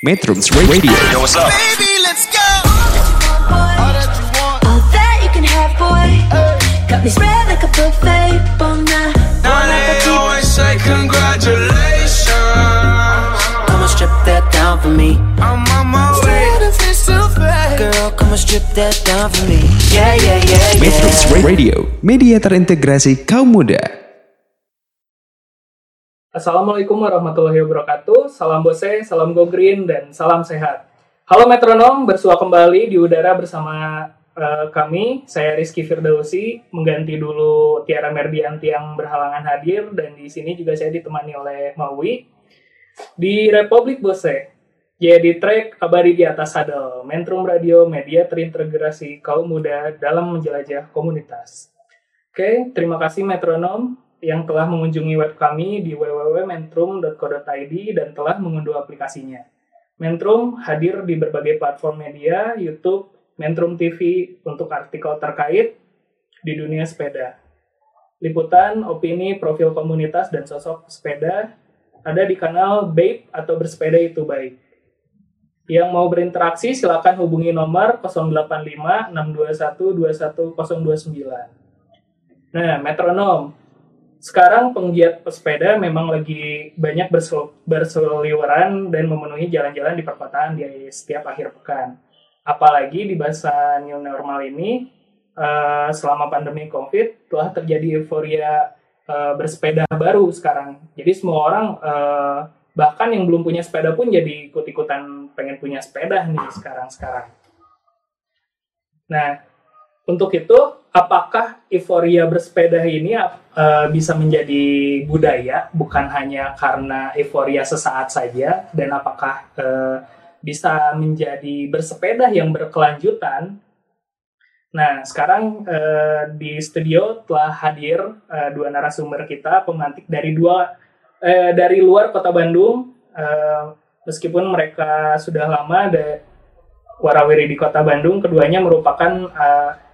Mentrum Radio. Yo, what's up? Baby, let's go. All that you want, all that you can have, boy. Got me spread like a buffet, bon night. Now they always say congratulations. Come and strip that down for me. I'm on my way. Girl, come and strip that down for me. Yeah, yeah, yeah, yeah. Mentrum Radio, media terintegrasi kaum muda. Assalamualaikum warahmatullahi wabarakatuh. Salam Bose, salam Go Green, dan salam sehat. Halo metronom, bersua kembali di udara bersama kami. Saya Rizky Firdausi, mengganti dulu Tiara Merdianti yang berhalangan hadir, dan di sini juga saya ditemani oleh Maui. Di Republik Bose, jadi trek abadi di atas sadel, Mentrum Radio, media terintegrasi kaum muda dalam menjelajah komunitas. Oke, terima kasih metronom yang telah mengunjungi web kami di www.mentrum.co.id dan telah mengunduh aplikasinya. Mentrum hadir di berbagai platform media, YouTube, Mentrum TV untuk artikel terkait di dunia sepeda. Liputan, opini, profil komunitas, dan sosok sepeda ada di kanal BAPE atau Bersepeda Itu Baik. Yang mau berinteraksi silakan hubungi nomor 085 621 21029. Nah, metronom, sekarang penggiat pesepeda memang lagi banyak berseliweran dan memenuhi jalan-jalan di perkotaan di setiap akhir pekan. Apalagi di masa new normal ini, selama pandemi COVID, telah terjadi euforia bersepeda baru sekarang. Jadi semua orang, bahkan yang belum punya sepeda pun jadi ikut-ikutan pengen punya sepeda nih sekarang-sekarang. Nah, untuk itu, apakah euforia bersepeda ini bisa menjadi budaya, bukan hanya karena euforia sesaat saja, dan apakah bisa menjadi bersepeda yang berkelanjutan? Nah, sekarang di studio telah hadir dua narasumber kita, pemantik dari luar kota Bandung, meskipun mereka sudah lama warawiri di kota Bandung, keduanya merupakan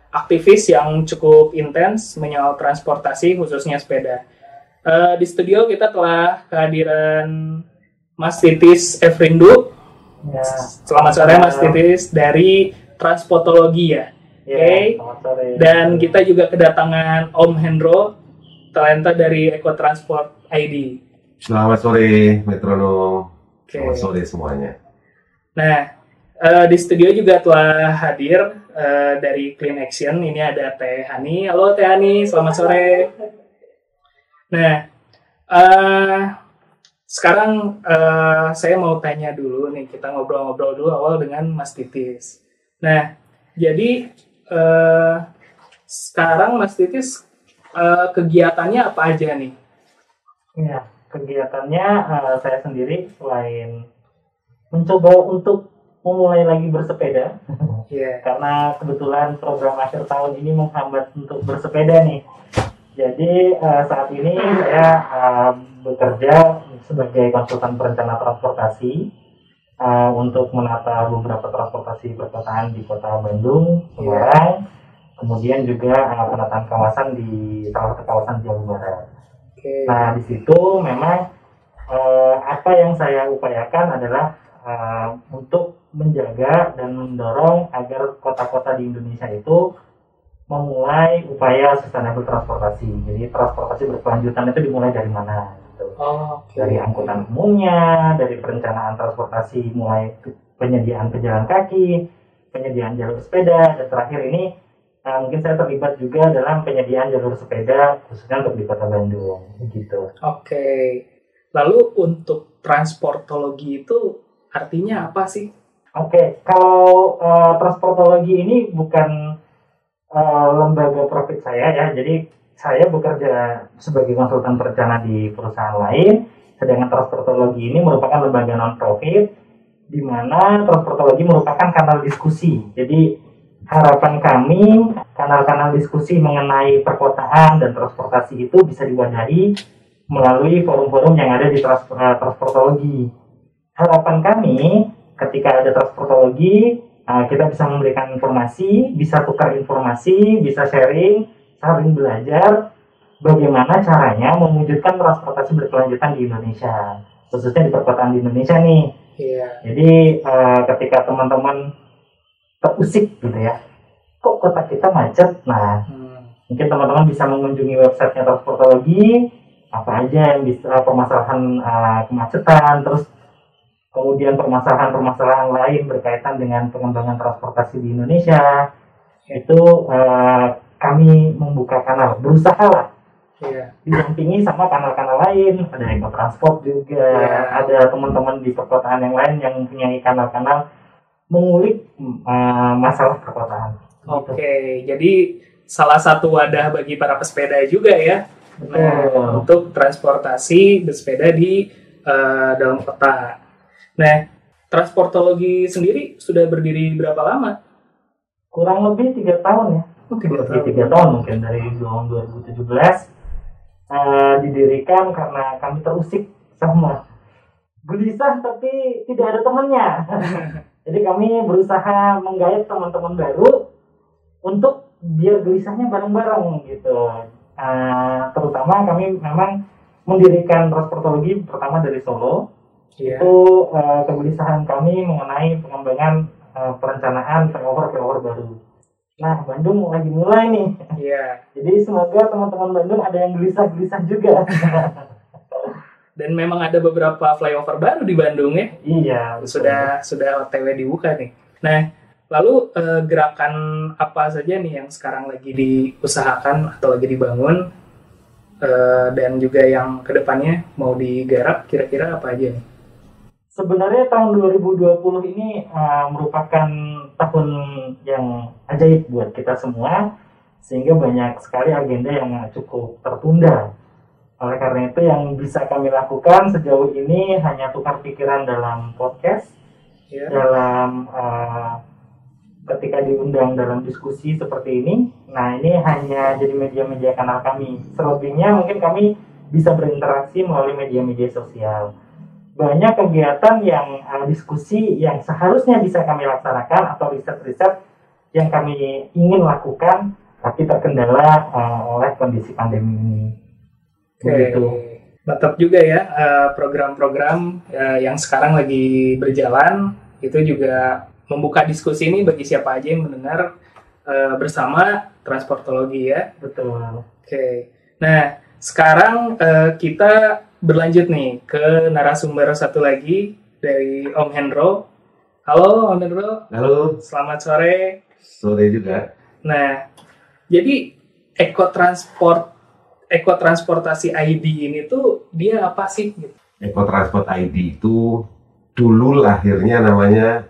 aktivis yang cukup intens menyoal transportasi khususnya sepeda. Di studio kita telah kehadiran Mas Titis Efrindu. Ya. Selamat sore Mas Titis dari Transportologia. Ya, okay. Dan kita juga kedatangan Om Hendro Talenta dari Ekotransport ID. Selamat sore metronom. Okay. Selamat sore semuanya. Nah, di studio juga telah hadir dari Clean Action, ini ada Teh Ani. Halo Teh Ani, selamat sore. Nah, sekarang saya mau tanya dulu nih, kita ngobrol-ngobrol dulu awal dengan Mas Titis. Nah, jadi sekarang Mas Titis kegiatannya apa aja nih? Ya, kegiatannya saya sendiri selain mencoba untuk mulai lagi bersepeda, yeah. Karena kebetulan program akhir tahun ini menghambat untuk bersepeda nih. Jadi saat ini saya bekerja sebagai konsultan perencana transportasi untuk menata beberapa transportasi perkotaan di kota Bandung, Semarang, yeah. Kemudian juga penataan kawasan di salah satu kawasan Jawa Barat. Okay. Nah di situ memang apa yang saya upayakan adalah untuk menjaga dan mendorong agar kota-kota di Indonesia itu memulai upaya sustainable transportasi. Jadi transportasi berkelanjutan itu dimulai dari mana? Gitu. Oh, okay. Dari angkutan umumnya, dari perencanaan transportasi, mulai penyediaan pejalan kaki, penyediaan jalur sepeda, dan terakhir ini mungkin saya terlibat juga dalam penyediaan jalur sepeda khususnya untuk di kota Bandung. Gitu. Oke. Okay. Lalu untuk transportologi itu artinya apa sih? Oke, kalau transportologi ini bukan lembaga profit saya ya. Jadi saya bekerja sebagai konsultan perencana di perusahaan lain, sedangkan transportologi ini merupakan lembaga non-profit, di mana transportologi merupakan kanal diskusi. Jadi harapan kami, kanal-kanal diskusi mengenai perkotaan dan transportasi itu bisa diwadahi melalui forum-forum yang ada di transportologi. Harapan kami, ketika ada transportologi, kita bisa memberikan informasi, bisa tukar informasi, bisa sharing, saling belajar bagaimana caranya mewujudkan transportasi berkelanjutan di Indonesia, khususnya di perkotaan di Indonesia nih. Yeah. Jadi ketika teman-teman terusik gitu ya, kok kota kita macet? Nah, mungkin teman-teman bisa mengunjungi websitenya Transportologi, apa aja yang bisa permasalahan kemacetan, terus kemudian permasalahan-permasalahan lain berkaitan dengan pengembangan transportasi di Indonesia, itu kami membuka kanal, berusaha lah. Yeah. Didampingi sama kanal-kanal lain, ada Ekotransport juga, yeah. Ada teman-teman di perkotaan yang lain yang mempunyai kanal-kanal mengulik masalah perkotaan. Oke, okay. Gitu. Jadi salah satu wadah bagi para pesepeda juga ya, nah, untuk transportasi bersepeda di dalam kota. Nah, Transportologi sendiri sudah berdiri berapa lama? Kurang lebih 3 tahun ya. Oh, 3 tahun mungkin dari 2017. Didirikan karena kami terusik sama gelisah tapi tidak ada temannya. Jadi kami berusaha menggait teman-teman baru untuk biar gelisahnya bareng-bareng gitu. Terutama kami memang mendirikan Transportologi pertama dari Solo. Yeah. Itu kegelisahan kami mengenai pengembangan perencanaan flyover baru. Nah, Bandung mau lagi mulai nih. Iya. Jadi semoga teman-teman Bandung ada yang gelisah-gelisah juga. Dan memang ada beberapa flyover baru di Bandung ya. Iya. Betul. Sudah OTW dibuka nih. Nah, lalu gerakan apa saja nih yang sekarang lagi diusahakan atau lagi dibangun dan juga yang kedepannya mau digarap kira-kira apa aja nih? Sebenarnya tahun 2020 ini merupakan tahun yang ajaib buat kita semua, sehingga banyak sekali agenda yang cukup tertunda. Oleh karena itu yang bisa kami lakukan sejauh ini hanya tukar pikiran dalam podcast, yeah. Dalam ketika diundang dalam diskusi seperti ini. Nah, ini hanya jadi media-media kanal kami. Selebihnya mungkin kami bisa berinteraksi melalui media-media sosial. Banyak kegiatan yang diskusi yang seharusnya bisa kami laksanakan atau riset-riset yang kami ingin lakukan tapi terkendala oleh kondisi pandemi ini. Oke, mantap juga ya program-program yang sekarang lagi berjalan itu juga membuka diskusi ini bagi siapa aja yang mendengar bersama Transportologi ya. Betul. Oke. Nah, sekarang kita berlanjut nih ke narasumber satu lagi dari Om Hendro. Halo Om Hendro. Halo. Selamat sore. Sore juga. Nah, jadi ekotransportasi ID ini tuh dia apa sih? Ekotransport ID itu dulu lahirnya namanya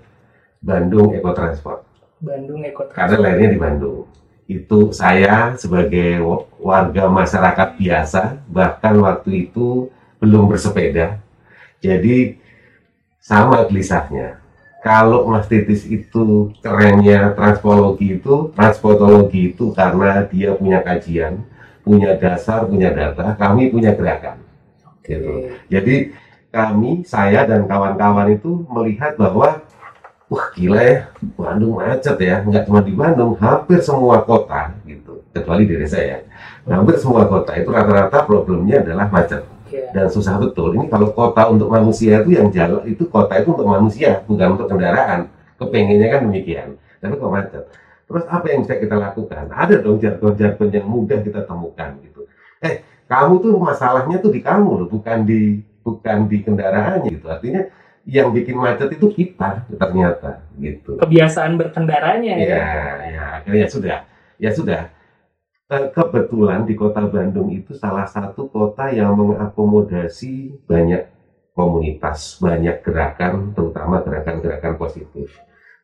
Bandung Ekotransport. Karena lahirnya di Bandung. Itu saya sebagai warga masyarakat biasa, bahkan waktu itu belum bersepeda, jadi sama gelisahnya. Kalau Mas Titis itu kerennya transportologi itu karena dia punya kajian, punya dasar, punya data, kami punya gerakan. Gitu. Jadi saya dan kawan-kawan itu melihat bahwa wah gila ya, Bandung macet ya, nggak cuma di Bandung, hampir semua kota gitu, kecuali dari saya. Hampir semua kota itu rata-rata problemnya adalah macet. Yeah. Dan susah betul. Ini kalau kota untuk manusia itu yang jalan, itu kota itu untuk manusia, bukan untuk kendaraan. Kepengennya kan demikian, tapi kok macet. Terus apa yang bisa kita lakukan? Ada dong jargon-jargon yang mudah kita temukan gitu. Kamu tuh masalahnya tuh di kamu loh, bukan di kendaraannya gitu. Artinya yang bikin macet itu kita ternyata gitu. Kebiasaan berkendaranya ya. Ya, akhirnya ya sudah. Kebetulan di kota Bandung itu salah satu kota yang mengakomodasi banyak komunitas, banyak gerakan, terutama gerakan-gerakan positif.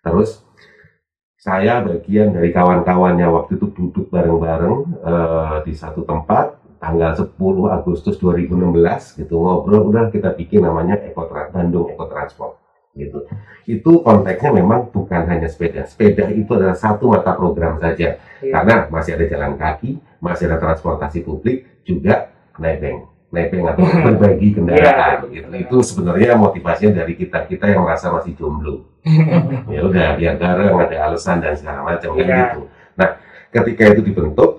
Terus saya bagian dari kawan-kawannya waktu itu duduk bareng-bareng di satu tempat. Tanggal 10 Agustus 2016 gitu ngobrol, udah kita bikin namanya Bandung Ekotransport gitu. Itu konteksnya memang bukan hanya sepeda itu adalah satu mata program saja, iya. Karena masih ada jalan kaki, masih ada transportasi publik, juga nebeng atau berbagi kendaraan, iya. Gitu. Itu sebenarnya motivasinya dari kita yang merasa masih jomblo. Ya udah biar garang, ada alasan dan segala macam, iya. Kan gitu. Nah, ketika itu dibentuk,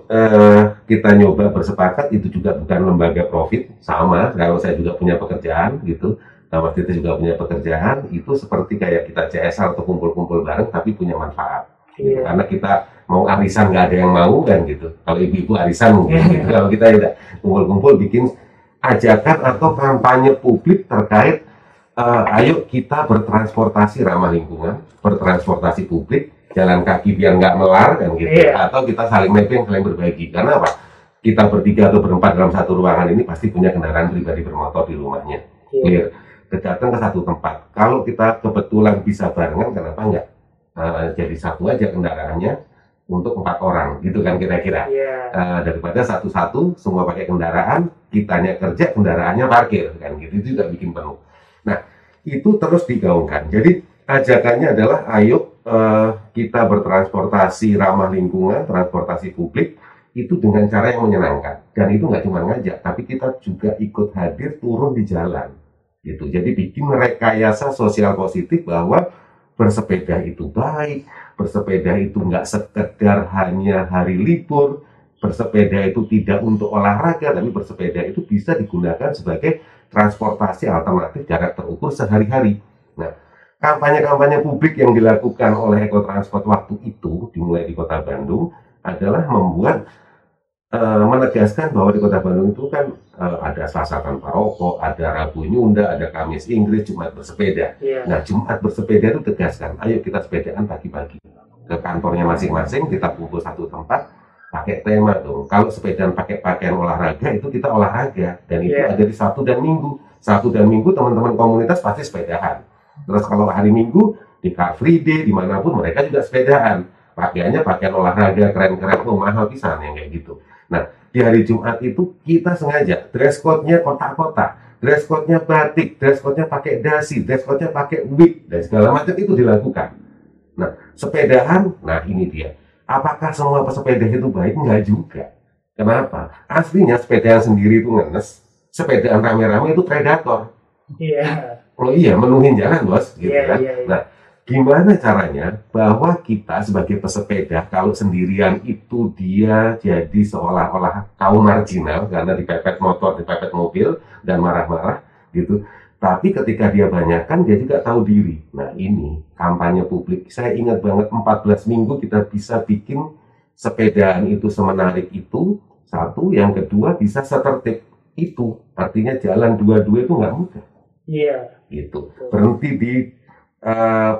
kita nyoba bersepakat, itu juga bukan lembaga profit, sama, kalau saya juga punya pekerjaan gitu, Nah, waktu itu juga punya pekerjaan, itu seperti kayak kita CSR atau kumpul-kumpul bareng, tapi punya manfaat. Gitu. Yeah. Karena kita mau arisan nggak ada yang mau kan gitu. Kalau ibu-ibu arisan mungkin gitu. Kalau kita ya kumpul-kumpul bikin ajakan atau kampanye publik terkait ayo kita bertransportasi ramah lingkungan, bertransportasi publik, jalan kaki biar nggak melar kan gitu. Yeah. Atau kita saling mapping, saling berbagi. Karena apa? Kita bertiga atau berempat dalam satu ruangan ini pasti punya kendaraan pribadi bermotor di rumahnya. Yeah. Datang ke satu tempat. Kalau kita kebetulan bisa barengan, kenapa enggak? Jadi satu aja kendaraannya untuk 4 orang, gitu kan kira-kira. Yeah. Daripada satu-satu, semua pakai kendaraan, kitanya kerja, kendaraannya parkir, kan gitu. Itu juga bikin penuh. Nah, itu terus digaungkan. Jadi ajakannya adalah, ayo kita bertransportasi ramah lingkungan, transportasi publik, itu dengan cara yang menyenangkan. Dan itu nggak cuma ngajak, tapi kita juga ikut hadir turun di jalan. Gitu. Jadi bikin rekayasa sosial positif bahwa bersepeda itu baik, bersepeda itu nggak sekedar hanya hari libur, bersepeda itu tidak untuk olahraga, tapi bersepeda itu bisa digunakan sebagai transportasi alternatif jarak terukur sehari-hari. Nah, kampanye-kampanye publik yang dilakukan oleh Ekotransport waktu itu, dimulai di Kota Bandung, adalah membuat menegaskan bahwa di Kota Bandung itu kan ada Selasa tanpa rokok, ada Rabu Nyunda, ada Kamis Inggris, Jumat bersepeda. Yeah. Nah, Jumat bersepeda itu tegaskan, ayo kita sepedaan pagi-pagi. Ke kantornya masing-masing, kita kumpul satu tempat, pakai tema dong. Kalau sepedaan pakai pakaian olahraga, itu kita olahraga. Dan itu ada di Sabtu dan Minggu. Sabtu dan Minggu teman-teman komunitas pasti sepedaan. Terus kalau hari Minggu, di Car Free Day, dimanapun mereka juga sepedaan. Pakaiannya pakaian olahraga, keren-keren, mahal pisan yang kayak gitu. Nah, di hari Jumat itu kita sengaja dress code-nya kotak-kotak, dress code-nya batik, dress code-nya pakai dasi, dress code-nya pakai wig, dan segala macam itu dilakukan. Nah, sepedahan, nah ini dia. Apakah semua pesepeda itu baik? Enggak juga. Kenapa? Aslinya sepedaan sendiri itu ngenes, sepedaan rame-rame itu predator. Iya. Yeah. Oh iya, menuhin jalan, Bos, gitu kan. Yeah. Nah, gimana caranya bahwa kita sebagai pesepeda kalau sendirian itu dia jadi seolah-olah kaum marginal karena dipepet motor, dipepet mobil dan marah-marah gitu. Tapi ketika dia banyakkan dia juga tahu diri. Nah, ini kampanye publik. Saya ingat banget 14 minggu kita bisa bikin sepedaan itu semenarik itu. Satu, yang kedua bisa setertib itu. Artinya jalan dua-dua itu nggak mudah. Iya. Gitu. Berhenti di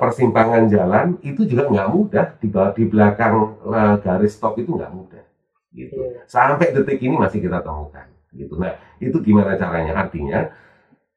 persimpangan jalan itu juga nggak mudah, di belakang garis stop itu nggak mudah gitu. Sampai detik ini masih kita temukan gitu. Nah, itu gimana caranya? Artinya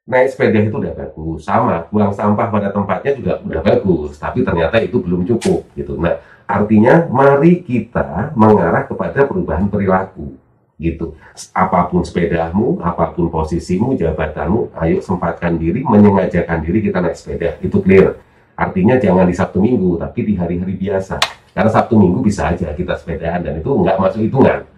naik sepeda itu udah bagus, sama buang sampah pada tempatnya juga udah bagus, tapi ternyata itu belum cukup gitu. Nah, artinya mari kita mengarah kepada perubahan perilaku gitu. Apapun sepedamu, apapun posisimu, jabatanmu, ayo sempatkan diri, menyengajakan diri kita naik sepeda. Itu clear. Artinya jangan di Sabtu Minggu, tapi di hari-hari biasa. Karena Sabtu Minggu bisa aja kita sepedaan dan itu nggak masuk hitungan.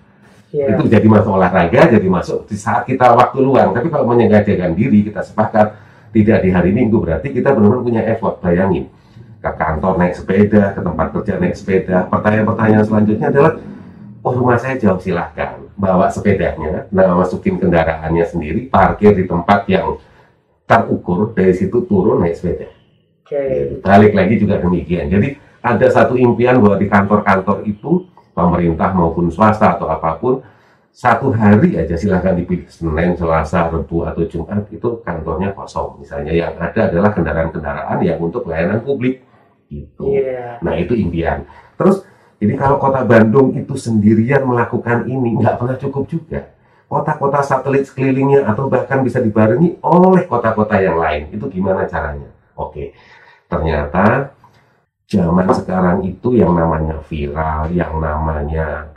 Yeah. Itu jadi masuk olahraga, jadi masuk di saat kita waktu luang. Tapi kalau menyengajakan diri, kita sepakat tidak di hari Minggu, berarti kita benar-benar punya effort. Bayangin, ke kantor naik sepeda, ke tempat kerja naik sepeda. Pertanyaan-pertanyaan selanjutnya adalah, oh rumah saya jauh, silahkan bawa sepedanya, nah masukin kendaraannya sendiri, parkir di tempat yang terukur, dari situ turun naik sepeda. Okay. Balik lagi juga demikian. Jadi ada satu impian bahwa di kantor-kantor itu, pemerintah maupun swasta atau apapun, satu hari aja silahkan dipilih, Senin, Selasa, Rabu atau Jumat itu kantornya kosong. Misalnya yang ada adalah kendaraan-kendaraan yang untuk layanan publik gitu. Yeah. Nah, itu impian. Terus jadi kalau Kota Bandung itu sendirian melakukan ini, nggak pernah cukup juga. Kota-kota satelit sekelilingnya atau bahkan bisa dibarengi oleh kota-kota yang lain. Itu gimana caranya? Oke, ternyata zaman sekarang itu yang namanya viral, yang namanya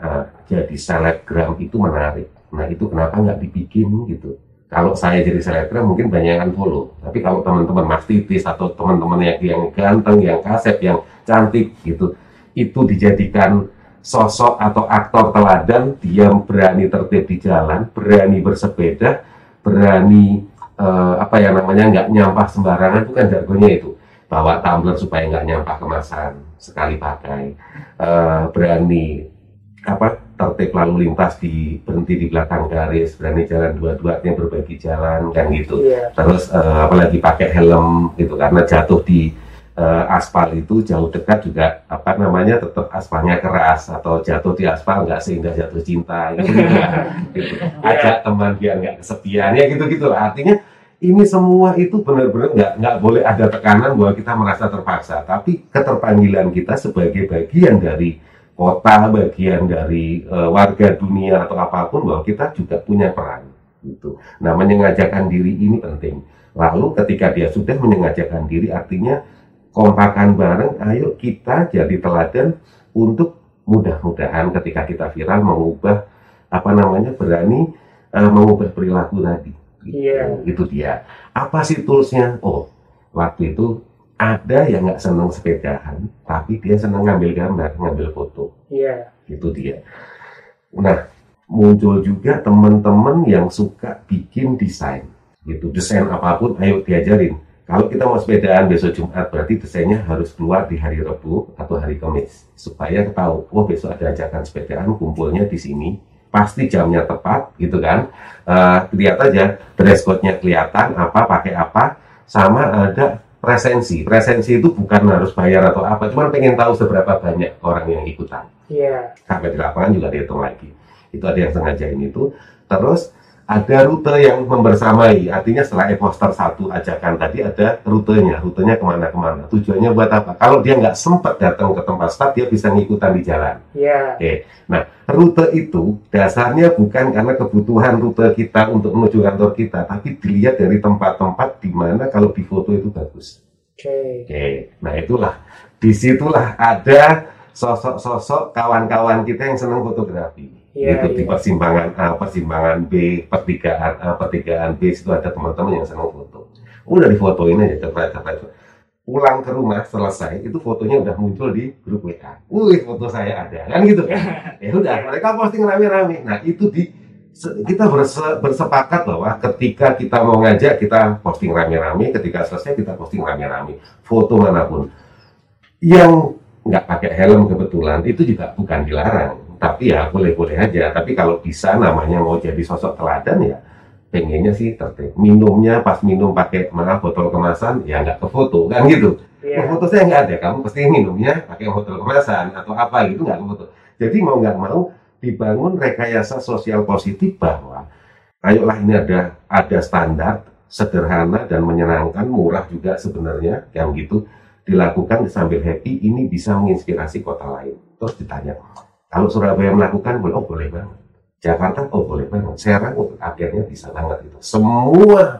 jadi selebgram itu menarik. Nah, itu kenapa nggak dibikin gitu? Kalau saya jadi selebgram mungkin banyak yang follow. Tapi kalau teman-teman Mas Titis atau teman-teman yang ganteng, yang kasep, yang cantik gitu, itu dijadikan sosok atau aktor teladan, dia berani tertib di jalan, berani bersepeda, berani nggak nyampah sembarangan, itu kan jargonnya itu, bawa tumbler supaya nggak nyampah kemasan sekali pakai, berani tertib lalu lintas, berhenti di belakang garis, berani jalan dua-dua, artinya berbagi jalan kan gitu. Yeah. Terus apalagi pakai helm gitu, karena jatuh di aspal itu jauh dekat juga tetap aspalnya keras, atau jatuh di aspal nggak seindah jatuh cinta gitu, gitu. Ajak teman biar nggak kesepian ya, gitu-gitu lah. Artinya ini semua itu benar-benar nggak boleh ada tekanan bahwa kita merasa terpaksa, tapi keterpanggilan kita sebagai bagian dari kota, bagian dari warga dunia atau apapun, bahwa kita juga punya peran gitu. Nah, menyengajakan diri ini penting. Lalu ketika dia sudah menyengajakan diri, artinya kompakan bareng, ayo kita jadi teladan untuk mudah-mudahan ketika kita viral mengubah, berani mengubah perilaku tadi. Itu dia. Apa sih toolsnya? Oh, waktu itu ada yang nggak senang sepedahan, tapi dia senang ngambil gambar, ngambil foto. Itu dia. Nah, muncul juga teman-teman yang suka bikin desain. Gitu, desain apapun, ayo diajarin. Kalau kita mau sepedaan besok Jumat, berarti desainnya harus keluar di hari Rabu atau hari Kamis, supaya tahu, oh besok ada ajakan sepedaan, kumpulnya di sini, pasti jamnya tepat, gitu kan? Lihat aja dress code-nya kelihatan, pakai apa, sama ada presensi. Presensi itu bukan harus bayar atau apa, cuma pengen tahu seberapa banyak orang yang ikutan. Sampai di lapangan juga dihitung lagi. Itu ada yang sengajain itu. Terus ada rute yang membersamai, artinya setelah e-poster satu ajakan tadi ada rutenya kemana-kemana, tujuannya buat apa. Kalau dia nggak sempat datang ke tempat start, dia bisa ngikutan di jalan. Nah, rute itu dasarnya bukan karena kebutuhan rute kita untuk menuju kantor kita, tapi dilihat dari tempat-tempat di mana kalau di foto itu bagus. Nah, disitulah ada sosok-sosok kawan-kawan kita yang senang fotografi. Di persimpangan A, persimpangan B, pertigaan A, pertigaan B, itu ada teman-teman yang senang foto. Udah difotoin aja, coba. Pulang ke rumah selesai, itu fotonya udah muncul di grup WA. Foto saya ada, kan gitu kan? Ya udah, mereka posting rame-rame. Nah, itu kita bersepakat bahwa ketika kita mau ngajak, kita posting rame-rame. Ketika selesai, kita posting rame-rame. Foto manapun. Yang nggak pakai helm kebetulan, itu juga bukan dilarang. Tapi ya boleh-boleh aja, tapi kalau bisa namanya mau jadi sosok teladan ya pengennya sih tertib. Minumnya pas minum pakai botol kemasan, ya nggak ke foto, kan gitu. Foto saya nggak ada, kamu pasti minumnya pakai botol kemasan atau apa gitu, nggak ke foto. Jadi mau nggak mau dibangun rekayasa sosial positif bahwa ayolah ini ada standar, sederhana dan menyenangkan, murah juga sebenarnya, yang gitu dilakukan sambil happy, ini bisa menginspirasi kota lain. Terus ditanya, kalau Surabaya melakukan, oh boleh banget. Jakarta, oh boleh banget. Serang, akhirnya bisa banget itu. Semua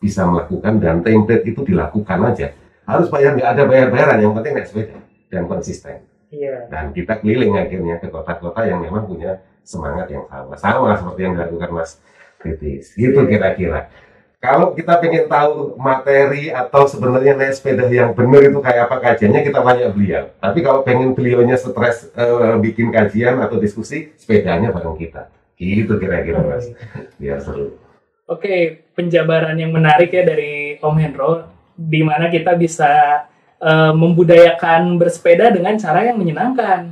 bisa melakukan dan template itu dilakukan aja. Harus bayar, nggak ada bayar-bayaran. Yang penting naik sepeda dan konsisten. Dan kita keliling akhirnya ke kota-kota yang memang punya semangat yang sama. Sama seperti yang dilakukan Mas Titis. Gitu kira-kira. Kalau kita pengen tahu materi atau sebenarnya naik sepeda yang benar itu kayak apa kajiannya, kita tanya beliau. Tapi kalau pengen beliaunya stres bikin kajian atau diskusi, sepedanya bareng kita. Gitu kira-kira Mas. Biar seru. Oke, penjabaran yang menarik ya dari Om Hendro, di mana kita bisa membudayakan bersepeda dengan cara yang menyenangkan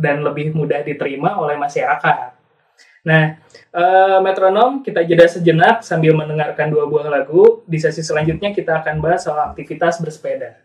dan lebih mudah diterima oleh masyarakat. Nah, metronom, kita jeda sejenak sambil mendengarkan dua buah lagu. Di sesi selanjutnya kita akan bahas soal aktivitas bersepeda.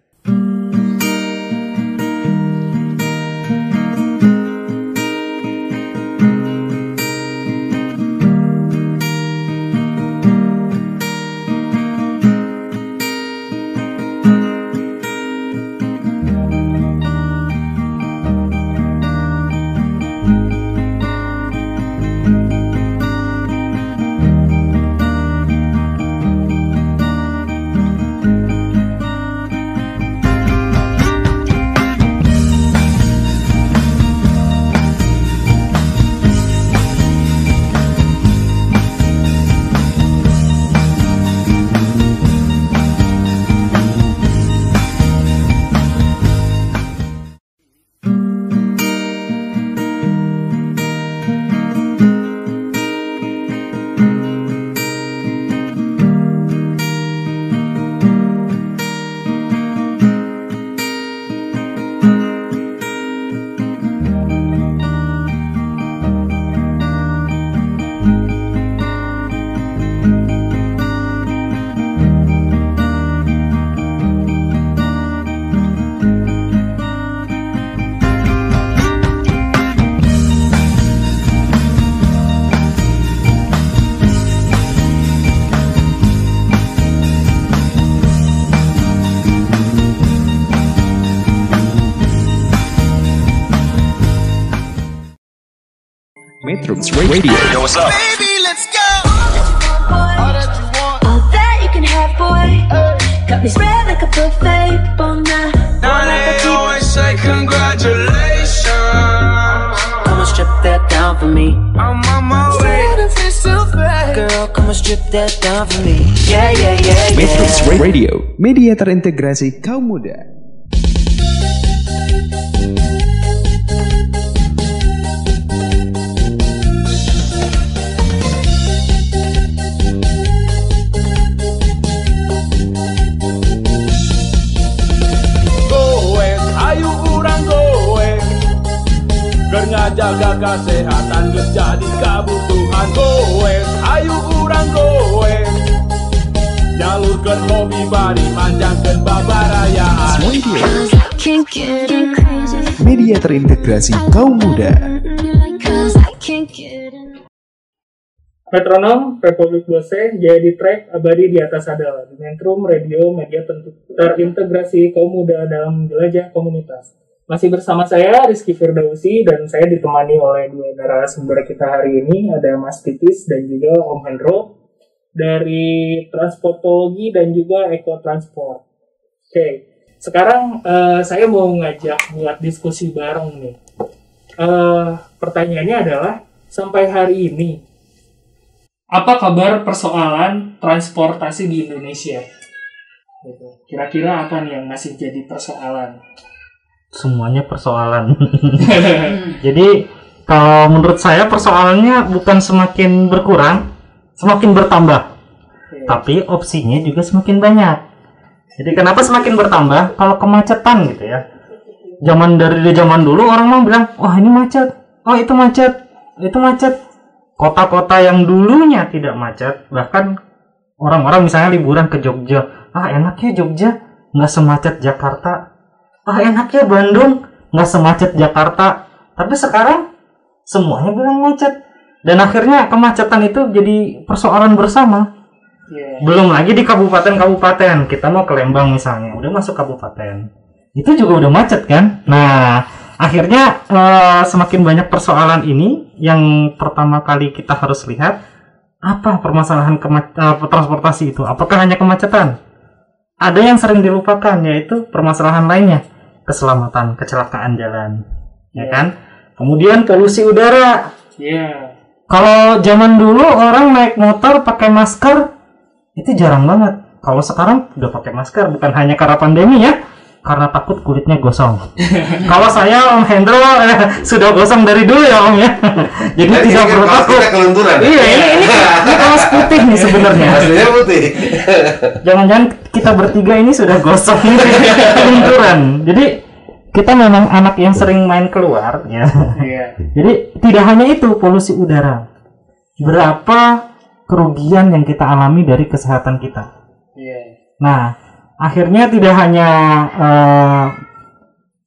Mentrum Radio. Yo, what's up? Baby, let's go. All that you want, all that you can have, boy. Got me spread like a buffet, bona. Now they always say congratulations. Come and strip that down for me. I'm on my way. Girl, come and strip that down for me. Yeah, yeah, yeah, yeah. Mentrum Radio, media terintegrasi kaum muda. Jaga kesehatan jadi kebutuhan kowe, ayo kurang kowe. Jalurkan hobi bari, panjangkan babarayaan. Media terintegrasi kaum muda. Metronom Republik Bose jadi track abadi di atas adalah Mentrum Radio, media terintegrasi kaum muda dalam jelajah komunitas. Masih bersama saya, Rizky Firdausi, dan saya ditemani oleh dua narasumber kita hari ini, ada Mas Titis dan juga Om Hendro dari Transportologi dan juga Ekotransport. Oke, sekarang saya mau ngajak buat diskusi bareng nih. Pertanyaannya adalah, sampai hari ini, apa kabar persoalan transportasi di Indonesia? Kira-kira apa nih yang masih jadi persoalan? Semuanya persoalan. Jadi kalau menurut saya persoalannya bukan semakin berkurang, semakin bertambah. Tapi opsinya juga semakin banyak. Jadi kenapa semakin bertambah? Kalau kemacetan gitu ya. Zaman dulu orang mau bilang, "Wah, ini macet. Oh, itu macet. Itu macet." Kota-kota yang dulunya tidak macet, bahkan orang-orang misalnya liburan ke Jogja, "Ah, enaknya Jogja, enggak semacet Jakarta." Ah, enaknya Bandung, nggak semacet Jakarta. Tapi sekarang semuanya bilang macet. Dan akhirnya kemacetan itu jadi persoalan bersama. Yeah. Belum lagi di kabupaten-kabupaten. Kita mau ke Lembang misalnya, udah masuk kabupaten. Itu juga udah macet kan? Nah, akhirnya semakin banyak persoalan ini. Yang pertama kali kita harus lihat, apa permasalahan transportasi itu? Apakah hanya kemacetan? Ada yang sering dilupakan, yaitu permasalahan lainnya. Keselamatan, kecelakaan jalan, ya kan? Kemudian polusi udara. Yeah. Kalau zaman dulu orang naik motor pakai masker, itu jarang banget. Kalau sekarang udah pakai masker, bukan hanya karena pandemi ya, karena takut kulitnya gosong. Kalau saya Om Hendro sudah gosong dari dulu ya Om ya. Jadi tidak perlu takut. Iya, ini kaos putih nih sebenarnya. Aslinya putih. Jangan-jangan kita bertiga ini sudah gosong nih kelunturan. Jadi kita memang anak yang sering main keluar ya. Yeah. Jadi tidak hanya itu polusi udara. Berapa kerugian yang kita alami dari kesehatan kita? Yeah. Nah, akhirnya tidak hanya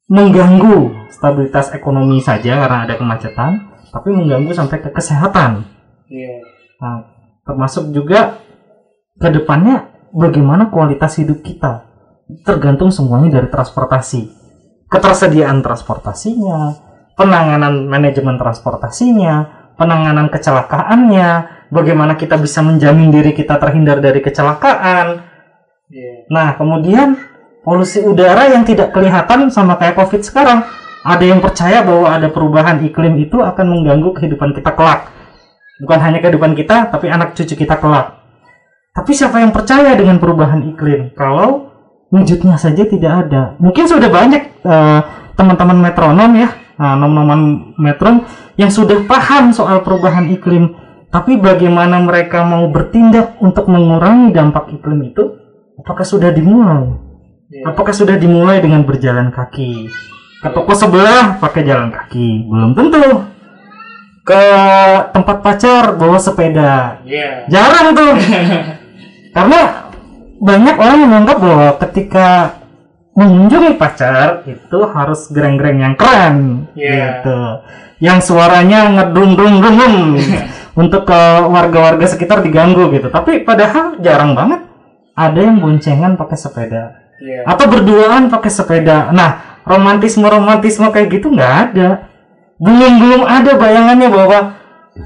mengganggu stabilitas ekonomi saja karena ada kemacetan, tapi mengganggu sampai ke kesehatan. Yeah. Nah, termasuk juga ke depannya bagaimana kualitas hidup kita tergantung semuanya dari transportasi. Ketersediaan transportasinya, penanganan manajemen transportasinya, penanganan kecelakaannya, bagaimana kita bisa menjamin diri kita terhindar dari kecelakaan. Nah, kemudian polusi udara yang tidak kelihatan sama kayak COVID sekarang. Ada yang percaya bahwa ada perubahan iklim itu akan mengganggu kehidupan kita kelak. Bukan hanya kehidupan kita, tapi anak cucu kita kelak. Tapi siapa yang percaya dengan perubahan iklim? Kalau wujudnya saja tidak ada. Mungkin sudah banyak teman-teman metronom ya, nom-noman metron yang sudah paham soal perubahan iklim. Tapi bagaimana mereka mau bertindak untuk mengurangi dampak iklim itu? Apakah sudah dimulai? Apakah sudah dimulai dengan berjalan kaki? Ke toko sebelah pakai jalan kaki, belum tentu. Ke tempat pacar bawa sepeda, jarang tuh. Karena banyak orang yang menganggap bahwa ketika mengunjungi pacar itu harus gereng-gereng yang keren, gitu, yang suaranya ngedung-dung-dung untuk ke warga-warga sekitar diganggu gitu. Tapi padahal jarang banget. Ada yang boncengan pakai sepeda, atau berduaan pakai sepeda. Nah, romantisme kayak gitu nggak ada. Belum ada bayangannya bahwa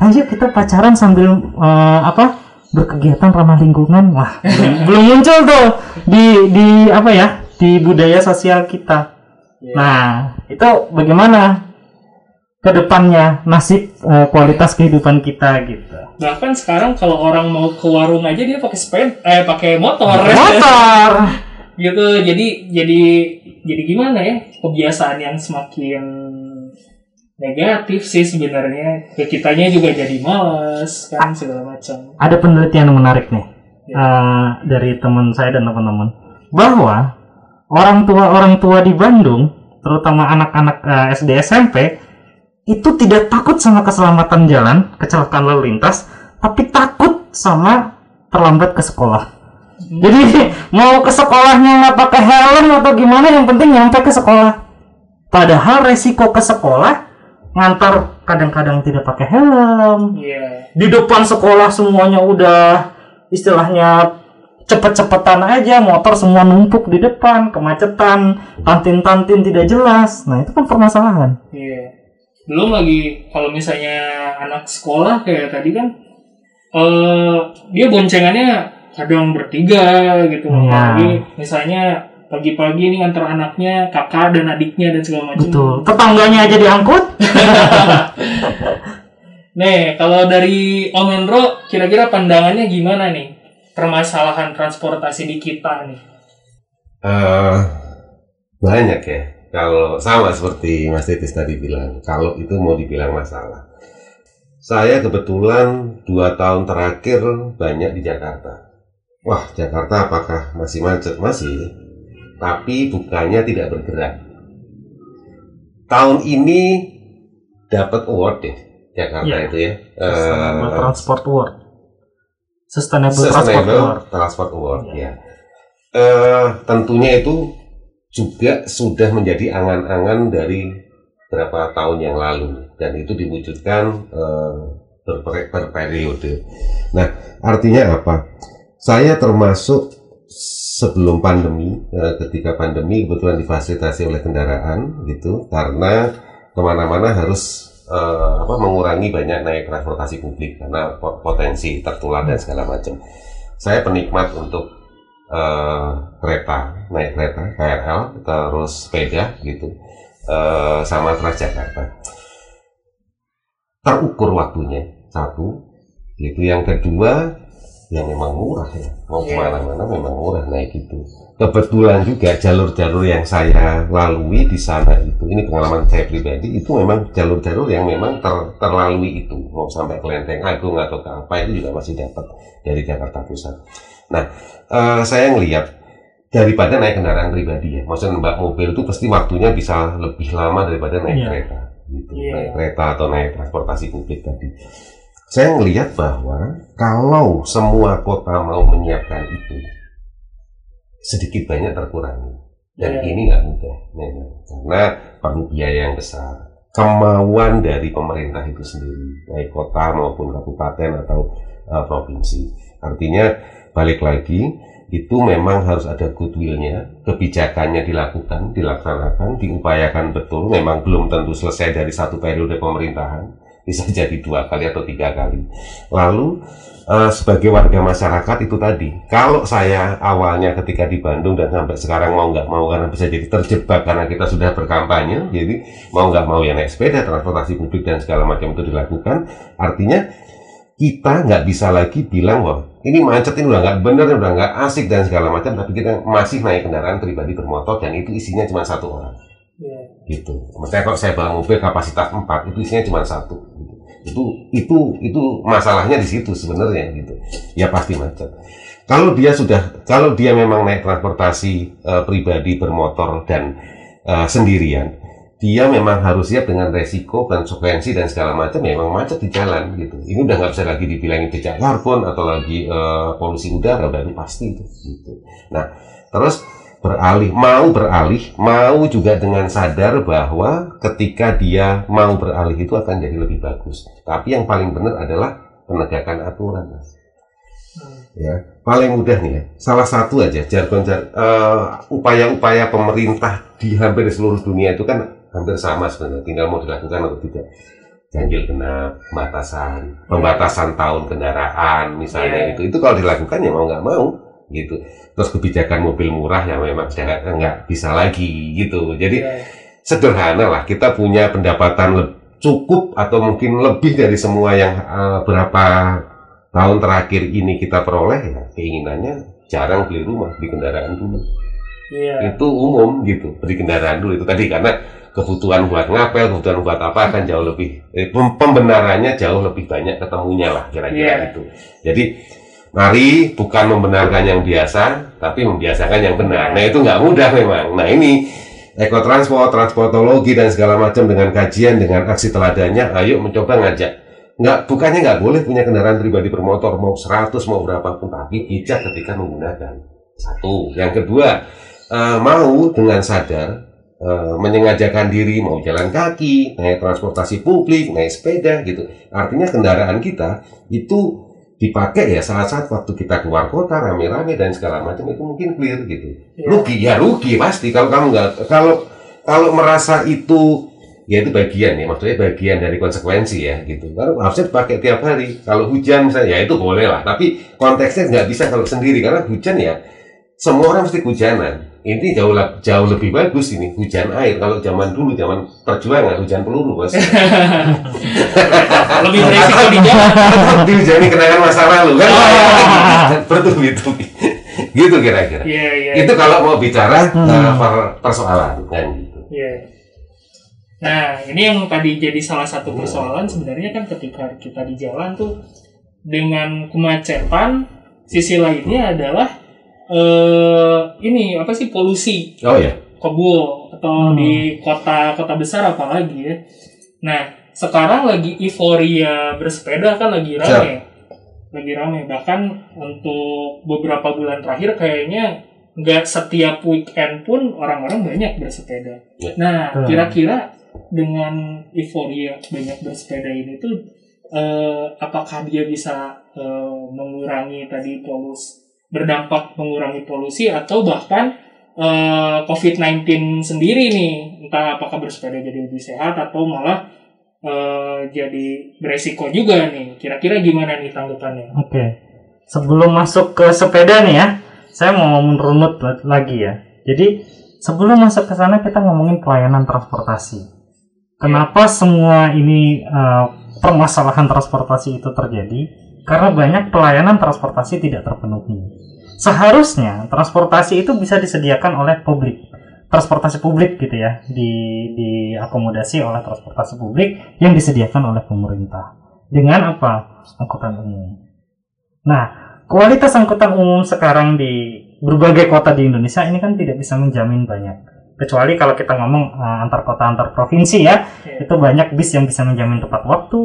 ayo kita pacaran sambil berkegiatan ramah lingkungan. Wah, belum muncul tuh di apa ya, di budaya sosial kita. Yeah. Nah, itu bagaimana ke depannya nasib kualitas kehidupan kita gitu. Bahkan sekarang kalau orang mau ke warung aja dia pakai pakai motor. Gitu. Jadi gimana ya? Kebiasaan yang semakin negatif sih sebenarnya. Ke kitanya juga jadi malas kan segala macam. Ada penelitian yang menarik nih. Yeah. Dari teman saya dan teman-teman bahwa orang tua di Bandung, terutama anak-anak SD SMP itu tidak takut sama keselamatan jalan, kecelakaan lalu lintas, tapi takut sama terlambat ke sekolah. Jadi mau ke sekolahnya nggak pakai helm atau gimana, yang penting nyampe ke sekolah. Padahal resiko ke sekolah, ngantar kadang-kadang tidak pakai helm. Yeah. Di depan sekolah semuanya udah istilahnya cepet-cepetan aja, motor semua numpuk di depan, kemacetan, tantin-tantin tidak jelas. Nah itu kan permasalahan. Yeah. Belum lagi kalau misalnya anak sekolah kayak tadi kan dia boncengannya kadang bertiga gitu. Yeah. Apalagi misalnya pagi-pagi ini antar anaknya, kakak dan adiknya dan segala macam. Betul. Tetangganya aja diangkut. Nih, kalau dari Om Hendro kira-kira pandangannya gimana nih permasalahan transportasi di kita nih? Banyak ya. Kalau sama seperti Mas Titis tadi bilang, kalau itu mau dibilang masalah. Saya kebetulan 2 tahun terakhir banyak di Jakarta. Wah, Jakarta apakah masih macet? Masih, tapi bukannya tidak bergerak. Tahun ini dapat award deh, Jakarta ya, itu ya. Sustainable Transport Award. Sustainable Transport Award. Ya. Tentunya itu juga sudah menjadi angan-angan dari beberapa tahun yang lalu dan itu diwujudkan berperiode. Nah, artinya apa? Saya termasuk sebelum pandemi, ketika pandemi kebetulan difasilitasi oleh kendaraan gitu, karena kemana-mana harus mengurangi banyak naik transportasi publik karena potensi tertular dan segala macam. Saya penikmat untuk naik kereta, KRL, terus sepeda gitu, sama Transjakarta. Terukur waktunya, satu gitu. Yang kedua, yang memang murah ya, mau kemana-mana memang murah naik itu. Kebetulan juga jalur-jalur yang saya lalui di sana itu, ini pengalaman saya pribadi, itu memang jalur-jalur yang memang terlalui itu, mau sampai ke Lenteng Agung atau ke apa itu juga masih dapat dari Jakarta Pusat. Nah, saya ngelihat daripada naik kendaraan pribadi ya, maksudnya mbak mobil itu pasti waktunya bisa lebih lama daripada naik kereta, gitu. Yeah. Naik kereta atau naik transportasi publik tadi. Saya ngelihat bahwa kalau semua kota mau menyiapkan itu, sedikit banyak terkurangi. Dan ini nggak mudah, memang. Karena perlu biaya yang besar. Kemauan dari pemerintah itu sendiri, baik kota maupun kabupaten atau provinsi. Artinya balik lagi, itu memang harus ada goodwill-nya, kebijakannya dilakukan, dilaksanakan, diupayakan betul, memang belum tentu selesai dari satu periode pemerintahan, bisa jadi 2 kali atau 3 kali. Lalu, sebagai warga masyarakat itu tadi, kalau saya awalnya ketika di Bandung dan sampai sekarang mau nggak mau karena bisa jadi terjebak karena kita sudah berkampanye, jadi mau nggak mau ya naik sepeda, transportasi publik dan segala macam itu dilakukan, artinya kita nggak bisa lagi bilang, wah, ini macet, ini udah nggak bener, udah nggak asik dan segala macam, tapi kita masih naik kendaraan pribadi bermotor dan itu isinya cuma 1 orang. Gitu. Maksudnya kalau saya bawa mobil kapasitas 4, itu isinya cuma 1. Gitu. Itu masalahnya di situ sebenarnya gitu. Ya pasti macet. Kalau dia memang naik transportasi pribadi bermotor dan sendirian, dia memang harus siap dengan resiko, konsekuensi dan segala macam. Memang macet di jalan gitu. Ini udah nggak bisa lagi dibilangin jejak karbon atau lagi polusi udara, baru pasti itu. Gitu. Nah, terus beralih, mau juga dengan sadar bahwa ketika dia mau beralih itu akan jadi lebih bagus. Tapi yang paling benar adalah penegakan aturan, Mas. Ya, paling mudah nih ya. Salah satu aja jargon upaya-upaya pemerintah di hampir seluruh dunia itu kan hampir sama sebenarnya, tinggal mau dilakukan atau tidak. ganjil genap, pembatasan tahun kendaraan misalnya, itu kalau dilakukan ya mau nggak mau gitu. Terus kebijakan mobil murah ya memang nggak bisa lagi gitu. Jadi sederhana lah, kita punya pendapatan cukup atau mungkin lebih dari semua yang berapa tahun terakhir ini kita peroleh, ya keinginannya jarang beli rumah, beli kendaraan dulu. Itu umum gitu, beli kendaraan dulu itu tadi, karena kebutuhan buat ngapel, kebutuhan buat apa akan jauh lebih, pembenarannya jauh lebih banyak ketemunya lah kira-kira itu. Jadi mari bukan membenarkan yang biasa, tapi membiasakan yang benar. Nah itu nggak mudah memang. Nah ini ekotransport, transportologi dan segala macam dengan kajian, dengan aksi teladannya, ayo mencoba ngajak. Bukannya nggak boleh punya kendaraan pribadi bermotor, mau 100 mau berapapun, tapi bijak ketika menggunakan. Satu. Yang kedua, mau dengan sadar menyengajakan diri, mau jalan kaki, naik transportasi publik, naik sepeda gitu. Artinya kendaraan kita itu dipakai ya saat-saat waktu kita keluar kota rame-rame dan segala macam, itu mungkin clear gitu. Rugi ya rugi pasti kalau kamu nggak, kalau merasa itu ya itu bagian ya, maksudnya bagian dari konsekuensi ya gitu. Baru harusnya dipakai tiap hari. Kalau hujan misalnya ya itu boleh lah, tapi konteksnya nggak bisa kalau sendiri, karena hujan ya semua orang mesti hujanan. Ini jauh lebih bagus ini hujan air. Kalau zaman dulu, zaman perjuangan, hujan peluru bos. Lebih beresiko di jalan. Dihujani kenangan masa lalu kan? Bertubi-tubi. Gitu kira-kira. Itu kalau mau bicara persoalan kan gitu. Nah ini yang tadi jadi salah satu persoalan sebenarnya kan, ketika kita di jalan tuh dengan kemacetan, sisi lainnya adalah ini apa sih, polusi kebul atau di kota-kota besar apalagi ya. Nah sekarang lagi euforia bersepeda kan, lagi rame bahkan untuk beberapa bulan terakhir kayaknya nggak setiap weekend pun orang-orang banyak bersepeda. Nah kira-kira dengan euforia banyak bersepeda ini tuh apakah dia bisa mengurangi tadi polusi, berdampak mengurangi polusi, atau bahkan COVID-19 sendiri nih, entah apakah bersepeda jadi lebih sehat atau malah jadi beresiko juga nih. Kira-kira gimana nih tanggapannya? Oke. Sebelum masuk ke sepeda nih ya, saya mau merunut lagi ya. Jadi sebelum masuk ke sana kita ngomongin pelayanan transportasi. Kenapa semua ini permasalahan transportasi itu terjadi? Karena banyak pelayanan transportasi tidak terpenuhi. Seharusnya transportasi itu bisa disediakan oleh publik, transportasi publik gitu ya, diakomodasi oleh transportasi publik yang disediakan oleh pemerintah. Dengan apa? Angkutan umum. Nah, kualitas angkutan umum sekarang di berbagai kota di Indonesia ini kan tidak bisa menjamin banyak. Kecuali kalau kita ngomong antar kota, antar provinsi ya, itu banyak bis yang bisa menjamin tepat waktu,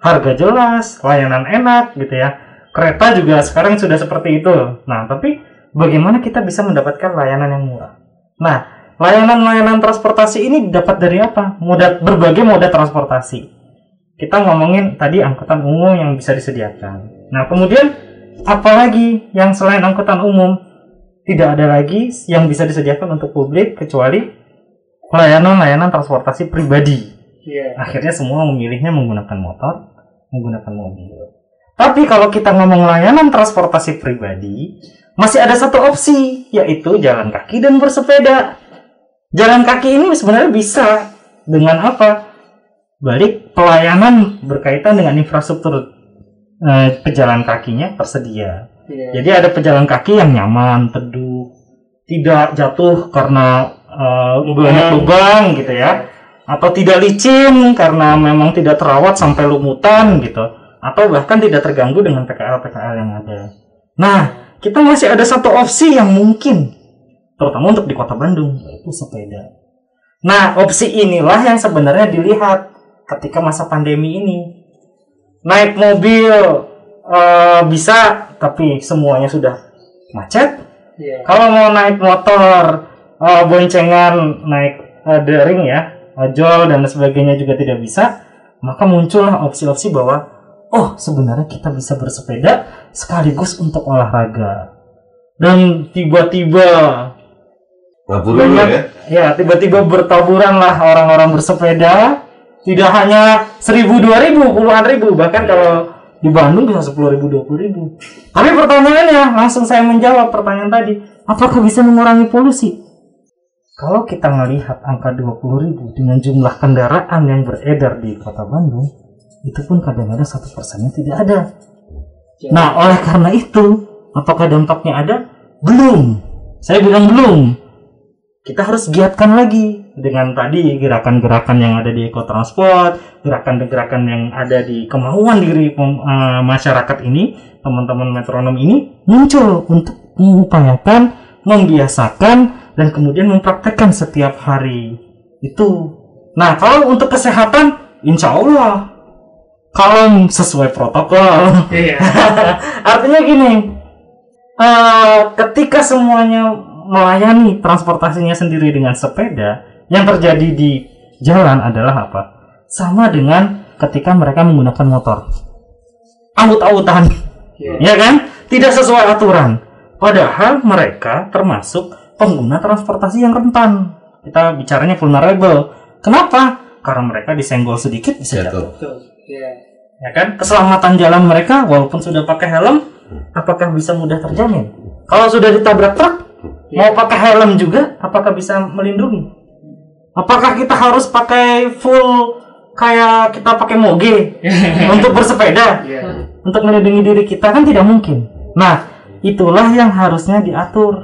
harga jelas, layanan enak gitu ya. Kereta juga sekarang sudah seperti itu. Nah, tapi bagaimana kita bisa mendapatkan layanan yang murah? Nah, layanan-layanan transportasi ini dapat dari apa? Berbagai moda transportasi. Kita ngomongin tadi angkutan umum yang bisa disediakan. Nah, kemudian apalagi yang selain angkutan umum? Tidak ada lagi yang bisa disediakan untuk publik kecuali layanan-layanan transportasi pribadi. Akhirnya semua memilihnya menggunakan motor, menggunakan mobil. Tapi kalau kita ngomong layanan transportasi pribadi, masih ada satu opsi, yaitu jalan kaki dan bersepeda. Jalan kaki ini sebenarnya bisa dengan apa? Balik pelayanan berkaitan dengan infrastruktur pejalan kakinya tersedia. Jadi ada pejalan kaki yang nyaman, teduh, tidak jatuh karena banyak lubang gitu ya, atau tidak licin karena memang tidak terawat sampai lumutan gitu, atau bahkan tidak terganggu dengan PKL-PKL yang ada. Nah, kita masih ada satu opsi yang mungkin, terutama untuk di kota Bandung, yaitu sepeda. Nah, opsi inilah yang sebenarnya dilihat ketika masa pandemi ini. Naik mobil bisa, tapi semuanya sudah macet. Kalau mau naik motor, boncengan, naik daring ya, ojol dan sebagainya juga tidak bisa, maka muncullah opsi-opsi bahwa sebenarnya kita bisa bersepeda sekaligus untuk olahraga. Dan tiba-tiba tiba-tiba bertaburanlah orang-orang bersepeda Tidak hanya 1.000, 2.000, puluhan ribu. Bahkan kalau di Bandung bisa 10.000, 20.000. Tapi pertanyaannya, langsung saya menjawab pertanyaan tadi, apakah bisa mengurangi polusi? Kalau kita melihat angka 20.000 dengan jumlah kendaraan yang beredar di kota Bandung, itu pun kadang-kadang 1%-nya tidak ada. Nah, oleh karena itu, apakah dampaknya ada? Belum. Saya bilang belum. Kita harus giatkan lagi dengan tadi gerakan-gerakan yang ada di ekotransport, gerakan-gerakan yang ada di kemauan diri masyarakat ini, teman-teman metronom ini muncul untuk mengupayakan, membiasakan, dan kemudian mempraktekkan setiap hari itu. Nah, kalau untuk kesehatan, insya Allah kalau sesuai protokol, artinya gini, ketika semuanya melayani transportasinya sendiri dengan sepeda, yang terjadi di jalan adalah apa? Sama dengan ketika mereka menggunakan motor, awut-awutan, ya kan? Tidak sesuai aturan. Padahal mereka termasuk pengguna transportasi yang rentan. Kita bicaranya vulnerable. Kenapa? Karena mereka disenggol sedikit bisa jatuh. Ya kan? Keselamatan jalan mereka, walaupun sudah pakai helm, apakah bisa mudah terjamin? Kalau sudah ditabrak truk, mau pakai helm juga, apakah bisa melindungi? Apakah kita harus pakai full kayak kita pakai moge untuk bersepeda? Untuk melindungi diri kita kan tidak mungkin. Nah, itulah yang harusnya diatur.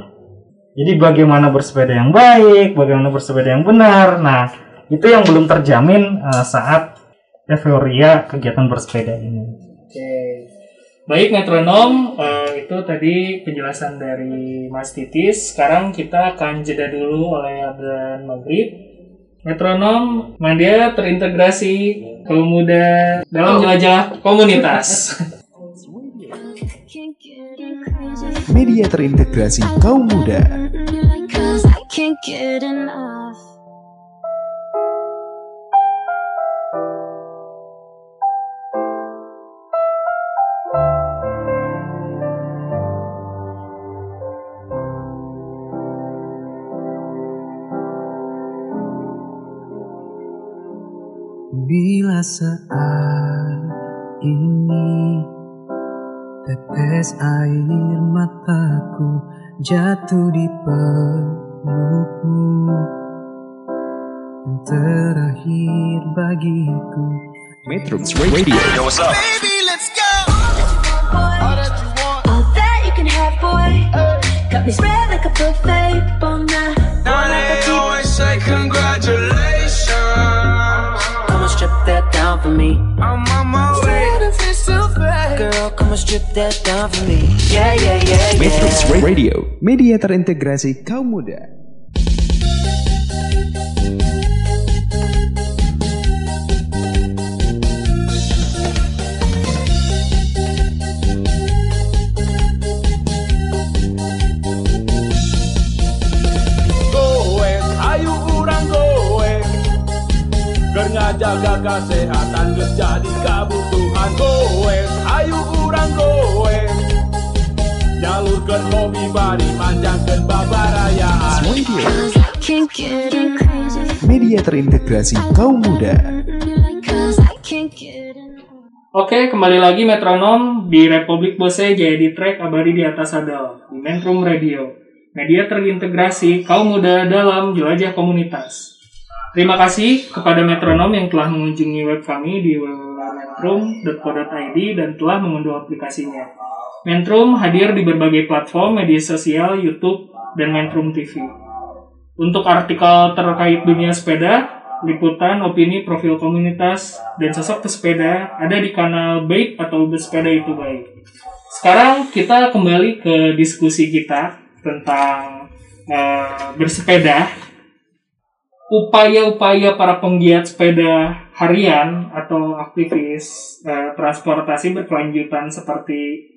Jadi bagaimana bersepeda yang baik, bagaimana bersepeda yang benar. Nah, itu yang belum terjamin saat euforia kegiatan bersepeda ini. Baik, metronom, itu tadi penjelasan dari Mas Titis. Sekarang kita akan jeda dulu oleh adzan maghrib. Metronom, Media terintegrasi kaum muda dalam jelajah komunitas. Media terintegrasi kaum muda. Bila saat ini tetes air mataku jatuh di pelukmu, yang terakhir bagiku. Mentrum Radio. Yo, what's up? Baby, let's go. All that you want, all that you can have, boy. Got me spread like a buffet, bon night. Now they always say congratulations. Strip that down for me. I'm on my way. Girl, come and strip that down for me. Yeah, yeah, yeah, yeah. Metris Radio, media terintegrasi kaum muda. Jaga kesehatan menjadi kebutuhan kowe, ayo kurang kowe, jalurkan hobi bari, panjangkan babarayaan. Media terintegrasi kaum muda. Oke, kembali lagi metronom di Republik Bose, jadi track abadi di atas sadel di Mentrum Radio, media terintegrasi kaum muda dalam jelajah komunitas. Terima kasih kepada metronom yang telah mengunjungi web kami di www.mentrum.co.id dan telah mengunduh aplikasinya. Mentrum hadir di berbagai platform media sosial, YouTube, dan Mentrum TV. Untuk artikel terkait dunia sepeda, liputan, opini, profil komunitas, dan sosok pesepeda ada di kanal Baik atau Bersepeda Itu Baik. Sekarang kita kembali ke diskusi kita tentang bersepeda. Upaya-upaya para penggiat sepeda harian atau aktivis transportasi berkelanjutan seperti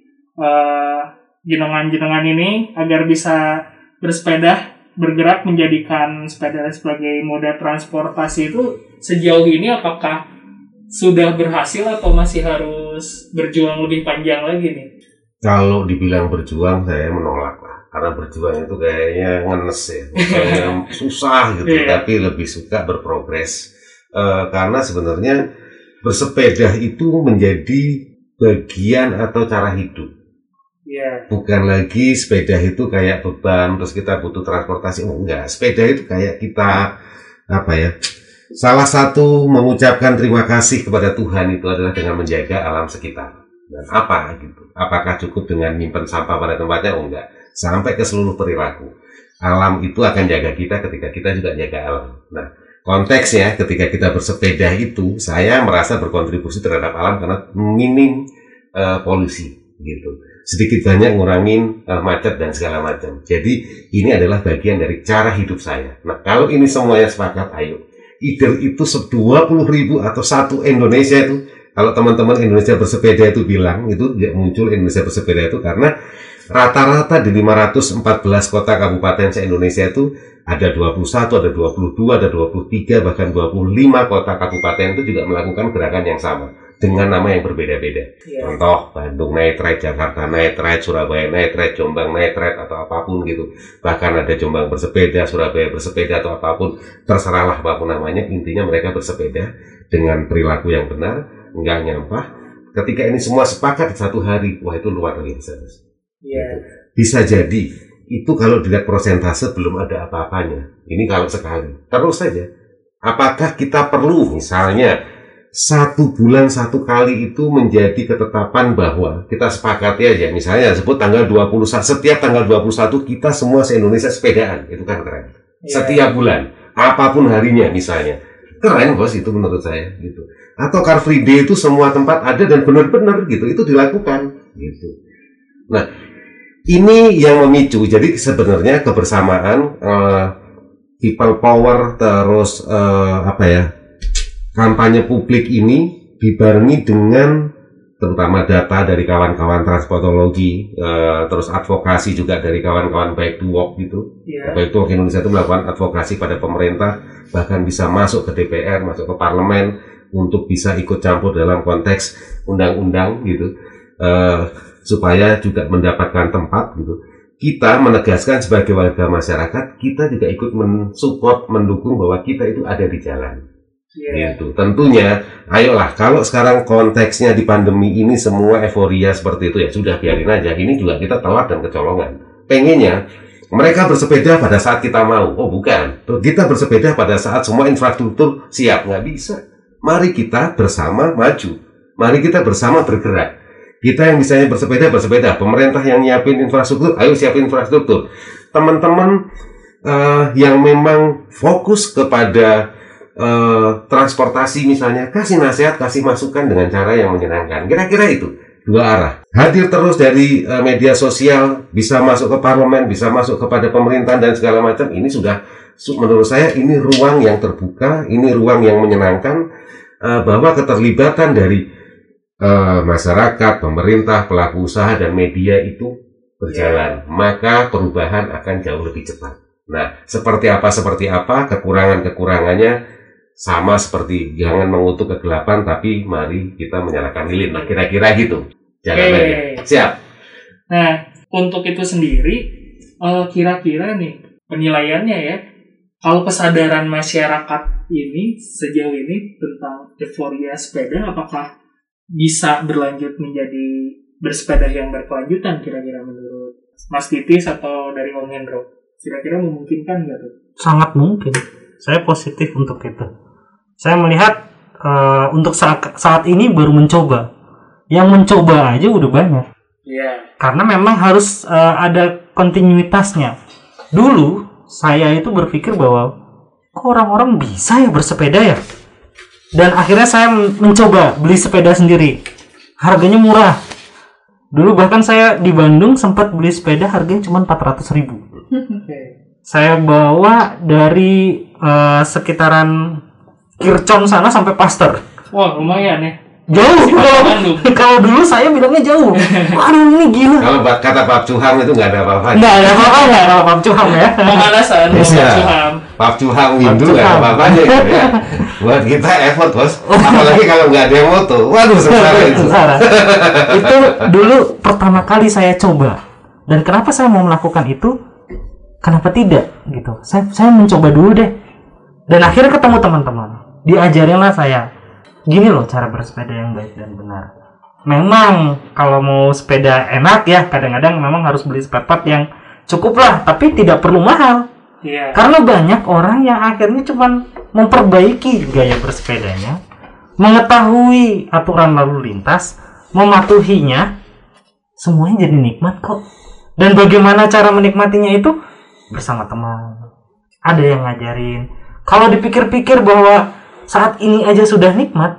jenengan-jenengan ini agar bisa bersepeda, bergerak, menjadikan sepeda sebagai moda transportasi itu sejauh ini apakah sudah berhasil atau masih harus berjuang lebih panjang lagi nih? Kalau dibilang berjuang, saya menolak lah. Karena berjuang itu kayaknya ngenes ya, susah gitu, tapi lebih suka berprogres. karena sebenarnya bersepeda itu menjadi bagian atau cara hidup. Yeah. Bukan lagi sepeda itu kayak beban terus kita butuh transportasi. Oh, enggak, sepeda itu kayak kita apa ya? Salah satu mengucapkan terima kasih kepada Tuhan itu adalah dengan menjaga alam sekitar. Dan apa gitu? Apakah cukup dengan nyimpen sampah pada tempatnya? Oh, enggak. Sampai ke seluruh perilaku. Alam itu akan jaga kita ketika kita juga jaga alam. Nah, konteksnya ketika kita bersepeda itu saya merasa berkontribusi terhadap alam karena minim polusi gitu. Sedikit banyak ngurangin macet dan segala macam. Jadi ini adalah bagian dari cara hidup saya. Nah, kalau ini semuanya sepakat, ayo. Either itu 20.000 atau satu Indonesia itu. Kalau teman-teman Indonesia bersepeda itu bilang, itu muncul Indonesia bersepeda itu karena rata-rata di 514 kota kabupaten se-Indonesia itu ada 21, ada 22, ada 23, bahkan 25 kota kabupaten itu juga melakukan gerakan yang sama dengan nama yang berbeda-beda. Yeah. Contoh Bandung Night Ride, Jakarta Night Ride, Surabaya Night Ride, Jombang Night Ride atau apapun gitu. Bahkan ada Jombang bersepeda, Surabaya bersepeda atau apapun, terserahlah apapun namanya, intinya mereka bersepeda dengan perilaku yang benar, enggak nyampah. Ketika ini semua sepakat di satu hari, wah itu luar biasa. Yeah. Bisa jadi itu kalau dilihat persentase belum ada apa-apanya. Ini kalau sekali terus saja. Apakah kita perlu misalnya 1 bulan 1 kali itu menjadi ketetapan bahwa kita sepakati aja. Misalnya sebut tanggal 21, setiap tanggal 21 kita semua se-Indonesia sepedaan. Itu kan keren. Yeah. Setiap bulan, apapun harinya misalnya. Keren bos itu menurut saya gitu. Atau Car Free Day itu semua tempat ada dan benar-benar gitu. Itu dilakukan gitu. Nah, ini yang memicu. Jadi sebenarnya kebersamaan, people power, terus kampanye publik ini dibarengi dengan terutama data dari kawan-kawan transportologi, terus advokasi juga dari kawan-kawan Bike to Work gitu. Yeah. Bike to Work Indonesia itu melakukan advokasi pada pemerintah, bahkan bisa masuk ke DPR, masuk ke parlemen untuk bisa ikut campur dalam konteks undang-undang gitu. Supaya juga mendapatkan tempat gitu. Kita menegaskan sebagai warga masyarakat, kita juga ikut mensupport, mendukung bahwa kita itu ada di jalan. Yeah. Gitu. Tentunya, ayolah kalau sekarang konteksnya di pandemi ini semua euforia seperti itu ya sudah biarin aja. Ini juga kita telat dan kecolongan. Pengennya mereka bersepeda pada saat kita mau. Oh bukan. Kita bersepeda pada saat semua infrastruktur siap. Nggak bisa. Mari kita bersama maju. Mari kita bersama bergerak. Kita yang misalnya bersepeda, pemerintah yang nyiapin infrastruktur, ayo siapin infrastruktur. Teman-teman yang memang fokus kepada transportasi misalnya, kasih nasihat, kasih masukan dengan cara yang menyenangkan. Kira-kira itu, dua arah. Hadir terus dari media sosial, bisa masuk ke parlemen, bisa masuk kepada pemerintahan dan segala macam. Ini sudah, menurut saya, ini ruang yang terbuka, ini ruang yang menyenangkan, bahwa keterlibatan dari masyarakat, pemerintah, pelaku usaha dan media itu berjalan, maka perubahan akan jauh lebih cepat. Nah, seperti apa kekurangan-kekurangannya sama seperti jangan mengutuk kegelapan, tapi mari kita menyalakan lilin. Nah, kira-kira gitu. Jalannya. Siap. Nah, untuk itu sendiri, kira-kira nih penilaiannya ya, kalau kesadaran masyarakat ini sejauh ini tentang euforia sepeda, apakah bisa berlanjut menjadi bersepeda yang berkelanjutan kira-kira menurut Mas Titis atau dari Om Hendro? Kira-kira memungkinkan nggak tuh? Sangat mungkin. Saya positif untuk itu. Saya melihat untuk saat ini baru mencoba. Yang mencoba aja udah banyak. Yeah. Karena memang harus ada kontinuitasnya. Dulu saya itu berpikir bahwa kok orang-orang bisa ya bersepeda ya? Dan akhirnya saya mencoba beli sepeda sendiri. Harganya murah. Dulu bahkan saya di Bandung sempat beli sepeda harganya cuma 400.000. Okay. Saya bawa dari sekitaran Kircon sana sampai Pasteur. Wah lumayan ya. Jauh. Kalau dulu saya bilangnya jauh. Waduh ini gila. Kalau kata Pak Cuham itu nggak ada apa-apa. Nggak ada apa-apa ya kalau Pak Cuham ya. Pemanasan Pak Cuham. Pak Cuham Windu nggak ada apa-apanya gitu ya. Buat kita effort bos. Apalagi kalau nggak ada moto. Waduh sengsara itu. Itu dulu pertama kali saya coba. Dan kenapa saya mau melakukan itu? Kenapa tidak gitu? Saya mencoba dulu deh. Dan akhirnya ketemu teman-teman. diajarinlah saya, gini loh cara bersepeda yang baik dan benar. Memang kalau mau sepeda enak ya, kadang-kadang memang harus beli spare part yang cukup lah, tapi tidak perlu mahal. Yeah. Karena banyak orang yang akhirnya cuman memperbaiki gaya bersepedanya, mengetahui aturan lalu lintas, mematuhinya, semuanya jadi nikmat kok. Dan bagaimana cara menikmatinya itu? Bersama teman. Ada yang ngajarin. Kalau dipikir-pikir bahwa saat ini aja sudah nikmat.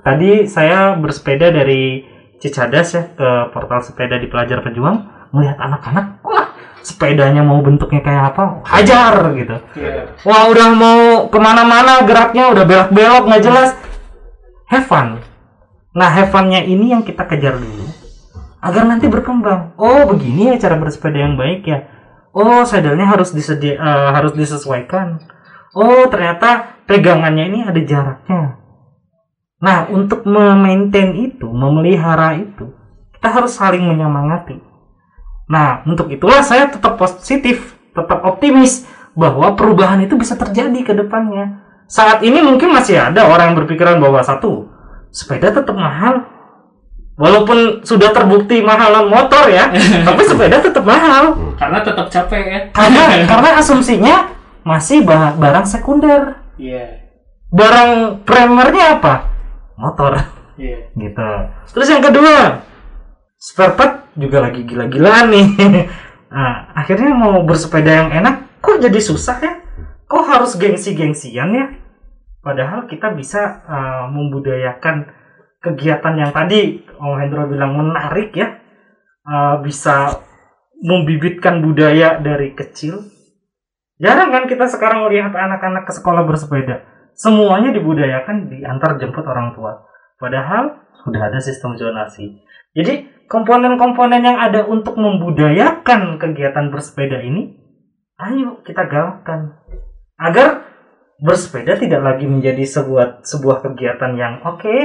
Tadi saya bersepeda dari Cicadas ya ke portal sepeda di Pelajar Pejuang, melihat anak-anak, wah sepedanya mau bentuknya kayak apa, hajar gitu. Yeah. Wah udah mau kemana-mana geraknya, udah belok-belok nggak jelas. Have fun. Nah have funnya ini yang kita kejar dulu, agar nanti berkembang. Oh begini ya cara bersepeda yang baik ya. Oh sadelnya harus disesuaikan. Oh ternyata pegangannya ini ada jaraknya. Nah, untuk memaintain itu, memelihara itu, kita harus saling menyemangati. Nah, untuk itulah saya tetap positif, tetap optimis bahwa perubahan itu bisa terjadi ke depannya. Saat ini mungkin masih ada orang yang berpikiran bahwa satu, sepeda tetap mahal. Walaupun sudah terbukti mahalan motor ya, tapi sepeda tetap mahal. Karena tetap capek ya. Karena asumsinya masih barang sekunder. Yeah. Barang primernya apa? Motor, yeah. Gitu. Terus yang kedua, spare part juga lagi gila-gilaan nih. Nah, akhirnya mau bersepeda yang enak, kok jadi susah ya? Kok harus gengsi-gengsian ya? Padahal kita bisa membudayakan kegiatan yang tadi Om Hendro bilang menarik ya. Bisa membibitkan budaya dari kecil. Jarang kan kita sekarang melihat anak-anak ke sekolah bersepeda. Semuanya dibudayakan diantar jemput orang tua. Padahal sudah ada sistem zonasi. Jadi komponen-komponen yang ada untuk membudayakan kegiatan bersepeda ini, ayo kita galakkan agar bersepeda tidak lagi menjadi sebuah kegiatan yang oke,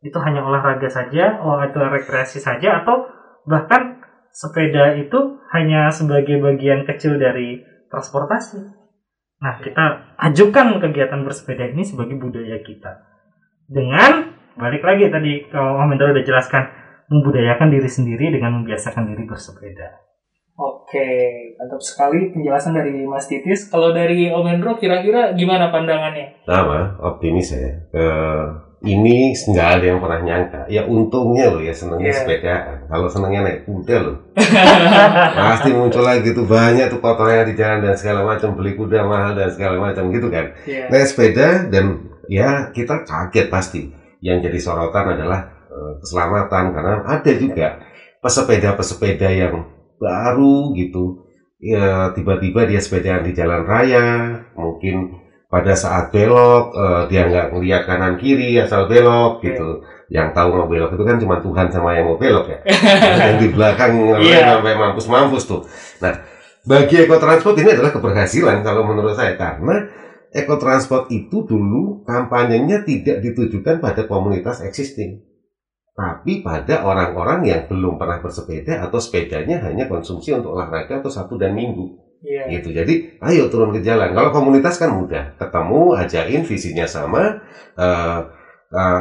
itu hanya olahraga saja, oh itu rekreasi saja, atau bahkan sepeda itu hanya sebagai bagian kecil dari transportasi. Nah, kita ajukan kegiatan bersepeda ini sebagai budaya kita. Dengan, balik lagi tadi kalau Om Hendro udah jelaskan, membudayakan diri sendiri dengan membiasakan diri bersepeda. Oke, mantap sekali penjelasan dari Mas Titis. Kalau dari Om Hendro kira-kira gimana pandangannya? Sama, optimis ya. Ini nggak ada yang pernah nyangka. Ya untungnya loh ya senangnya sepedaan. Kalau senangnya naik kuda loh. Pasti muncul lagi tuh banyak tuh kotorannya di jalan dan segala macam, beli kuda mahal dan segala macam gitu kan. Yeah. Naik sepeda dan ya kita kaget pasti. Yang jadi sorotan adalah keselamatan, karena ada juga pesepeda-pesepeda yang baru gitu. Ya tiba-tiba dia sepedaan di jalan raya, mungkin pada saat belok dia nggak ngeliat kanan kiri asal belok gitu. Yang tahu mau belok itu kan cuma Tuhan sama yang mau belok ya. Yang di belakang sampai mampus-mampus tuh. Nah, bagi Ekotransport ini adalah keberhasilan kalau menurut saya, karena Ekotransport itu dulu kampanyenya tidak ditujukan pada komunitas existing, tapi pada orang-orang yang belum pernah bersepeda atau sepedanya hanya konsumsi untuk olahraga atau Sabtu dan Minggu. Yeah. Gitu. Jadi ayo turun ke jalan. Kalau komunitas kan mudah, ketemu, ajain, visinya sama,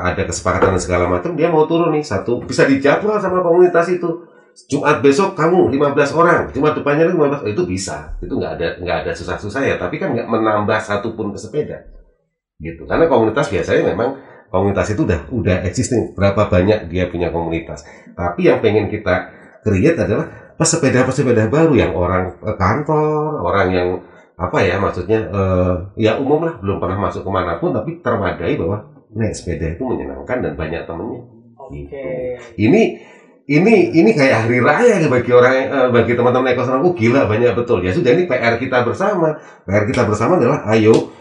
ada kesepakatan dan segala macam, dia mau turun nih satu, bisa dijadwal sama komunitas itu. Jumat besok kamu 15 orang, Jumat depannya 15, itu bisa. Itu nggak ada susah-susah ya, tapi kan nggak menambah satupun pesepeda. Gitu. Karena komunitas biasanya memang komunitas itu udah existing, berapa banyak dia punya komunitas. Tapi yang pengen kita create adalah pesepeda-pesepeda baru yang orang kantor, orang yang ya umum lah, belum pernah masuk kemana pun, tapi termadai bahwa naik sepeda itu menyenangkan dan banyak temennya. Oke. Gitu. Ini kayak hari raya bagi teman-teman ekosistem. Gila banyak betul ya. Sudah ini PR kita bersama. PR kita bersama adalah ayo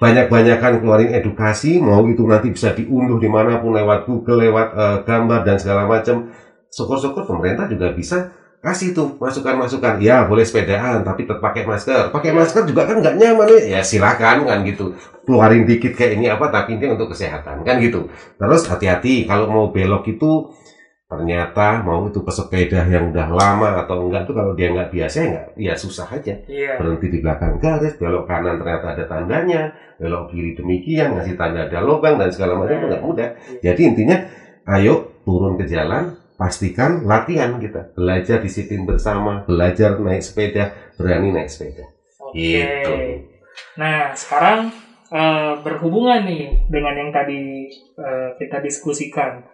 banyak-banyakan keluarin edukasi, mau itu nanti bisa diunduh dimanapun lewat Google, lewat gambar dan segala macam. Syukur-syukur pemerintah juga bisa kasih tuh masukan-masukan. Ya boleh sepedaan tapi tetap pakai masker. Pakai masker juga kan nggak nyaman ya, silakan kan gitu. Keluarin dikit kayak ini apa, tapi ini untuk kesehatan kan gitu. Terus hati-hati kalau mau belok itu ternyata mau itu pesepeda yang udah lama atau enggak, tuh kalau dia nggak biasa ya susah aja. Berhenti di belakang garis, belok kanan ternyata ada tandanya, belok kiri demikian, ngasih tanda ada lubang dan segala macam, itu nggak mudah. Jadi intinya ayo turun ke jalan, pastikan latihan kita, belajar disiplin bersama, belajar naik sepeda, berani naik sepeda. Oke. Gitu. Nah sekarang berhubungan nih dengan yang tadi kita diskusikan,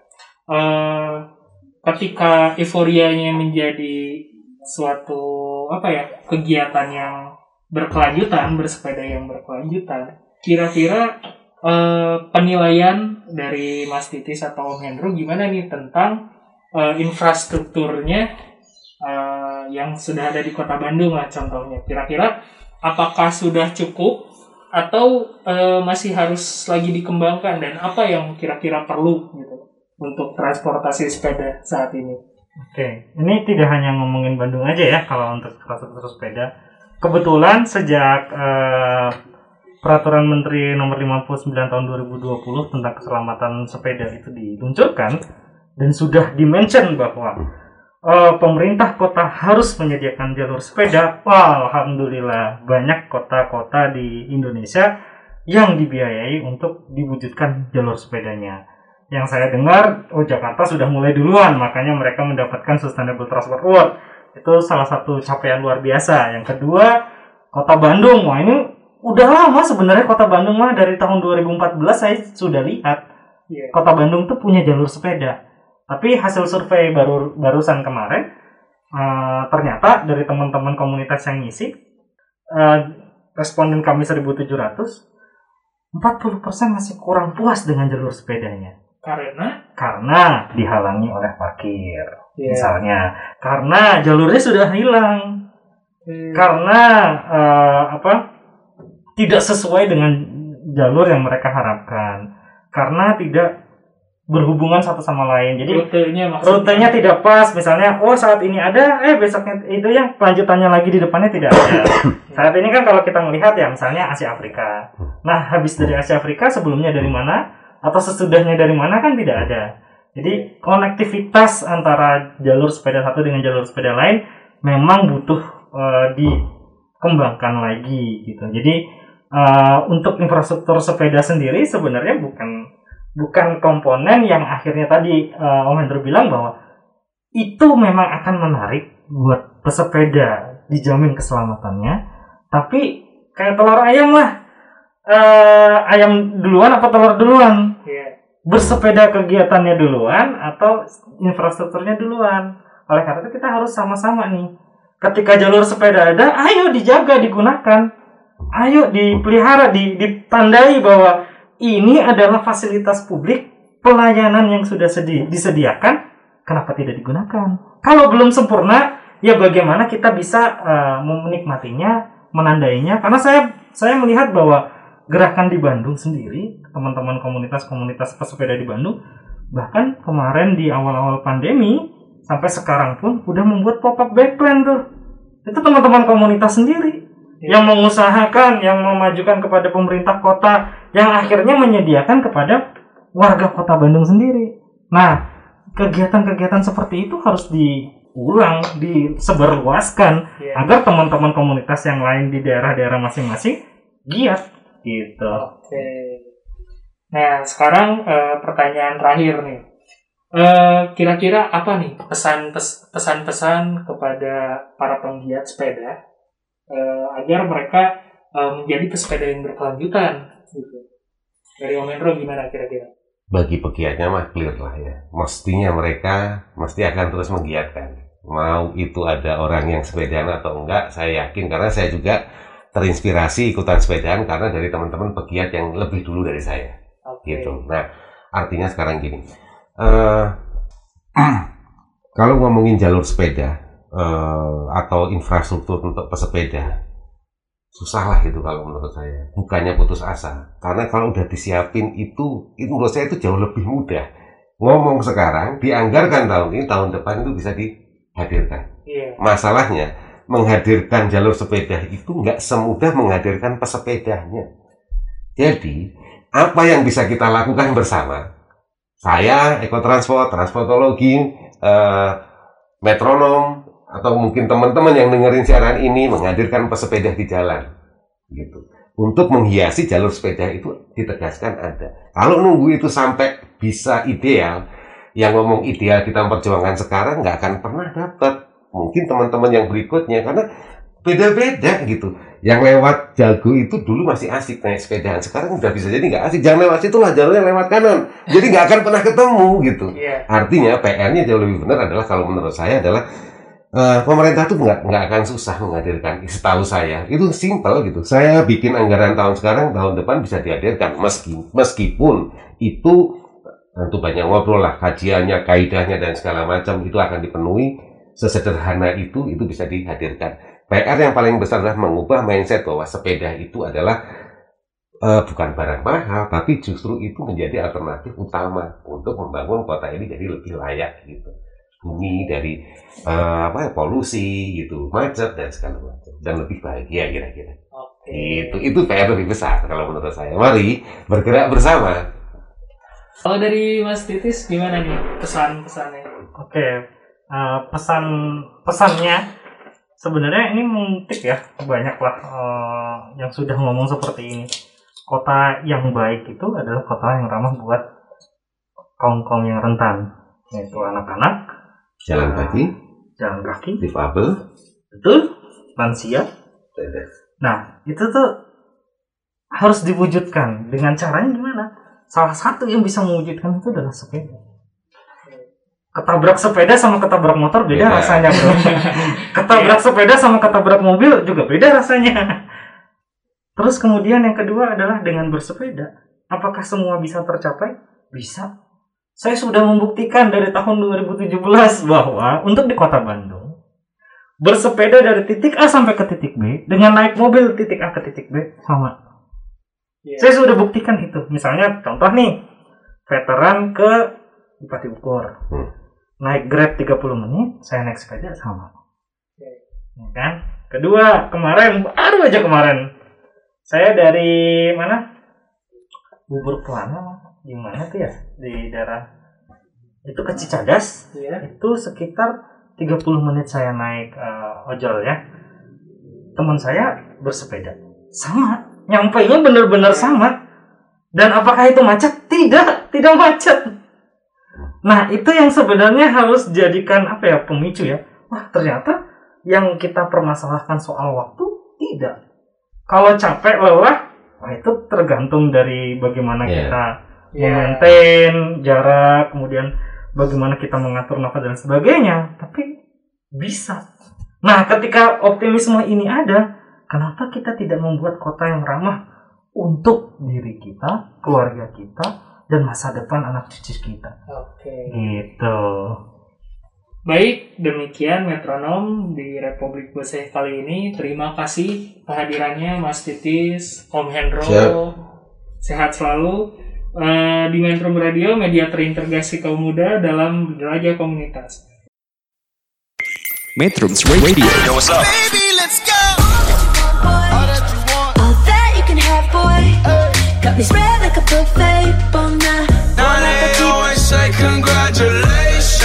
ketika euforianya menjadi suatu kegiatan yang berkelanjutan, bersepeda yang berkelanjutan, kira-kira penilaian dari Mas Titis atau Om Hendro gimana nih tentang infrastrukturnya yang sudah ada di Kota Bandung lah contohnya. Kira-kira apakah sudah cukup atau masih harus lagi dikembangkan, dan apa yang kira-kira perlu gitu untuk transportasi sepeda saat ini? Oke, ini tidak hanya ngomongin Bandung aja ya kalau untuk infrastruktur sepeda. Kebetulan sejak Peraturan Menteri nomor 59 tahun 2020 tentang keselamatan sepeda itu diluncurkan, dan sudah dimention bahwa pemerintah kota harus menyediakan jalur sepeda. Wah, alhamdulillah banyak kota-kota di Indonesia yang dibiayai untuk diwujudkan jalur sepedanya. Yang saya dengar, Jakarta sudah mulai duluan, makanya mereka mendapatkan Sustainable Transport Award. Itu salah satu capaian luar biasa. Yang kedua, Kota Bandung. Wah, ini udah lama sebenarnya Kota Bandung mah, dari tahun 2014 saya sudah lihat Kota Bandung tuh punya jalur sepeda. Tapi hasil survei barusan kemarin, ternyata dari teman-teman komunitas yang ngisi, responden kami 1.700, 40% masih kurang puas dengan jalur sepedanya. Karena dihalangi oleh parkir, misalnya. Karena jalurnya sudah hilang. Karena tidak sesuai dengan jalur yang mereka harapkan. Karena tidak berhubungan satu sama lain, jadi rutenya tidak pas. Misalnya, saat ini ada, besoknya itu yang lanjutannya lagi di depannya tidak ada. Saat ini kan kalau kita melihat ya misalnya Asia Afrika, nah habis dari Asia Afrika sebelumnya dari mana atau sesudahnya dari mana kan tidak ada. Jadi konektivitas antara jalur sepeda satu dengan jalur sepeda lain memang butuh dikembangkan lagi gitu. Jadi untuk infrastruktur sepeda sendiri sebenarnya bukan komponen yang akhirnya tadi Om Hendro bilang bahwa itu memang akan menarik buat pesepeda, dijamin keselamatannya. Tapi kayak telur ayam lah, ayam duluan apa telur duluan? Bersepeda kegiatannya duluan atau infrastrukturnya duluan? Oleh karena itu kita harus sama-sama nih. Ketika jalur sepeda ada, ayo dijaga, digunakan, ayo dipelihara, ditandai bahwa ini adalah fasilitas publik, pelayanan yang sudah disediakan, kenapa tidak digunakan? Kalau belum sempurna, ya bagaimana kita bisa menikmatinya, menandainya? Karena saya melihat bahwa gerakan di Bandung sendiri, teman-teman komunitas-komunitas pesepeda di Bandung, bahkan kemarin di awal-awal pandemi, sampai sekarang pun udah membuat pop-up backplan tuh. Itu teman-teman komunitas sendiri yang mengusahakan, yang memajukan kepada pemerintah kota, yang akhirnya menyediakan kepada warga Kota Bandung sendiri. Nah, kegiatan-kegiatan seperti itu harus diulang, disebarluaskan agar teman-teman komunitas yang lain di daerah-daerah masing-masing giat gitu. Oke. Nah, sekarang pertanyaan terakhir nih. Kira-kira apa nih pesan-pesan kepada para penggiat sepeda agar mereka menjadi pesepeda yang berkelanjutan gitu. Dari Om Hendro gimana kira-kira? Bagi pegiatnya mah clear lah ya. Mestinya mereka akan terus menggiatkan. Mau itu ada orang yang sepedaan atau enggak, saya yakin, karena saya juga terinspirasi ikutan sepedaan karena dari teman-teman pegiat yang lebih dulu dari saya. Gitu. Nah, artinya sekarang gini. Kalau ngomongin jalur sepeda atau infrastruktur untuk pesepeda, susah lah itu kalau menurut saya. Bukannya putus asa, karena kalau udah disiapin itu menurut saya itu jauh lebih mudah. Ngomong sekarang, dianggarkan tahun ini, tahun depan itu bisa dihadirkan. Masalahnya menghadirkan jalur sepeda itu nggak semudah menghadirkan pesepedanya. Jadi apa yang bisa kita lakukan bersama, saya, Ekotransport, Transportologi, metronom, atau mungkin teman-teman yang dengerin siaran ini menghadirkan pesepeda di jalan. Gitu. Untuk menghiasi jalur sepeda itu ditegaskan ada. Kalau nunggu itu sampai bisa ideal, yang ngomong ideal kita memperjuangkan sekarang nggak akan pernah dapat. Mungkin teman-teman yang berikutnya, karena beda-beda gitu. Yang lewat Jago itu dulu masih asik naik sepedaan, sekarang udah bisa jadi nggak asik. Jangan lewat situ lah, jalurnya lewat kanan, jadi nggak akan pernah ketemu gitu. Artinya PR-nya jauh lebih benar adalah, kalau menurut saya adalah pemerintah tuh nggak akan susah menghadirkan. Setahu saya itu simple gitu. Saya bikin anggaran tahun sekarang, tahun depan bisa dihadirkan, meskipun itu tentu banyak ngobrol lah, kajiannya, kaidahnya dan segala macam itu akan dipenuhi. Sesederhana itu bisa dihadirkan. PR yang paling besar adalah mengubah mindset bahwa sepeda itu adalah bukan barang mahal, tapi justru itu menjadi alternatif utama untuk membangun kota ini jadi lebih layak gitu, bumi dari polusi gitu, macet dan segala macam, dan lebih bahagia kira-kira. Okay. Itu PR lebih besar kalau menurut saya. Mari bergerak bersama. Kalau dari Mas Titis gimana nih pesan-pesannya? Okay. Pesannya. Sebenarnya ini mengutip ya, banyaklah yang sudah ngomong seperti ini. Kota yang baik itu adalah kota yang ramah buat kaum-kaum yang rentan, yaitu anak-anak, jalan kaki, difabel, betul, lansia. Nah, itu tuh harus diwujudkan. Dengan caranya gimana? Salah satu yang bisa mewujudkan itu adalah sepeda. Ketabrak sepeda sama ketabrak motor beda rasanya, bro. Ketabrak sepeda sama ketabrak mobil juga beda rasanya. Terus kemudian yang kedua adalah dengan bersepeda. Apakah semua bisa tercapai? Bisa. Saya sudah membuktikan dari tahun 2017 bahwa untuk di kota Bandung, bersepeda dari titik A sampai ke titik B dengan naik mobil titik A ke titik B sama. Saya sudah buktikan itu. Misalnya contoh nih, veteran ke Bupati Bogor. Naik Grab 30 menit, saya naik sepeda sama. Ya kan? Kedua, kemarin, saya dari mana? Bubur Kelana, di mana tuh ya? Di daerah itu ke Cicadas. Ya. Itu sekitar 30 menit saya naik ojol ya. Teman saya bersepeda. Sama, nyampainya benar-benar sama. Dan apakah itu macet? Tidak macet. Nah, itu yang sebenarnya harus jadikan pemicu ya. Wah, ternyata yang kita permasalahkan soal waktu tidak. Kalau capek, lelah, itu tergantung dari bagaimana kita maintain jarak, kemudian bagaimana kita mengatur nafas dan sebagainya. Tapi bisa. Nah, ketika optimisme ini ada, kenapa kita tidak membuat kota yang ramah untuk diri kita, keluarga kita, dan masa depan anak cucu kita. Oke. Gitu. Baik, demikian Metronom di Republik Boseh kali ini. Terima kasih kehadirannya Mas Titis, Om Hendro. Siap. Sehat selalu. Di Mentrum Radio, media terintegrasi kaum muda dalam jelajah komunitas. Mentrum Radio. Yo, what's up? Baby, let's go. All that you want. All that you can have, boy. Got me spread like a buffet, bon night. Now they always say congratulations.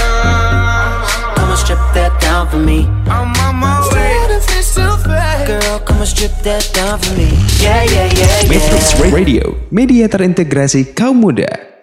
Come and strip that down for me. I'm on my way. Girl, come and strip that down for me. Yeah, yeah, yeah, yeah. Metrox Radio, media terintegrasi kaum muda.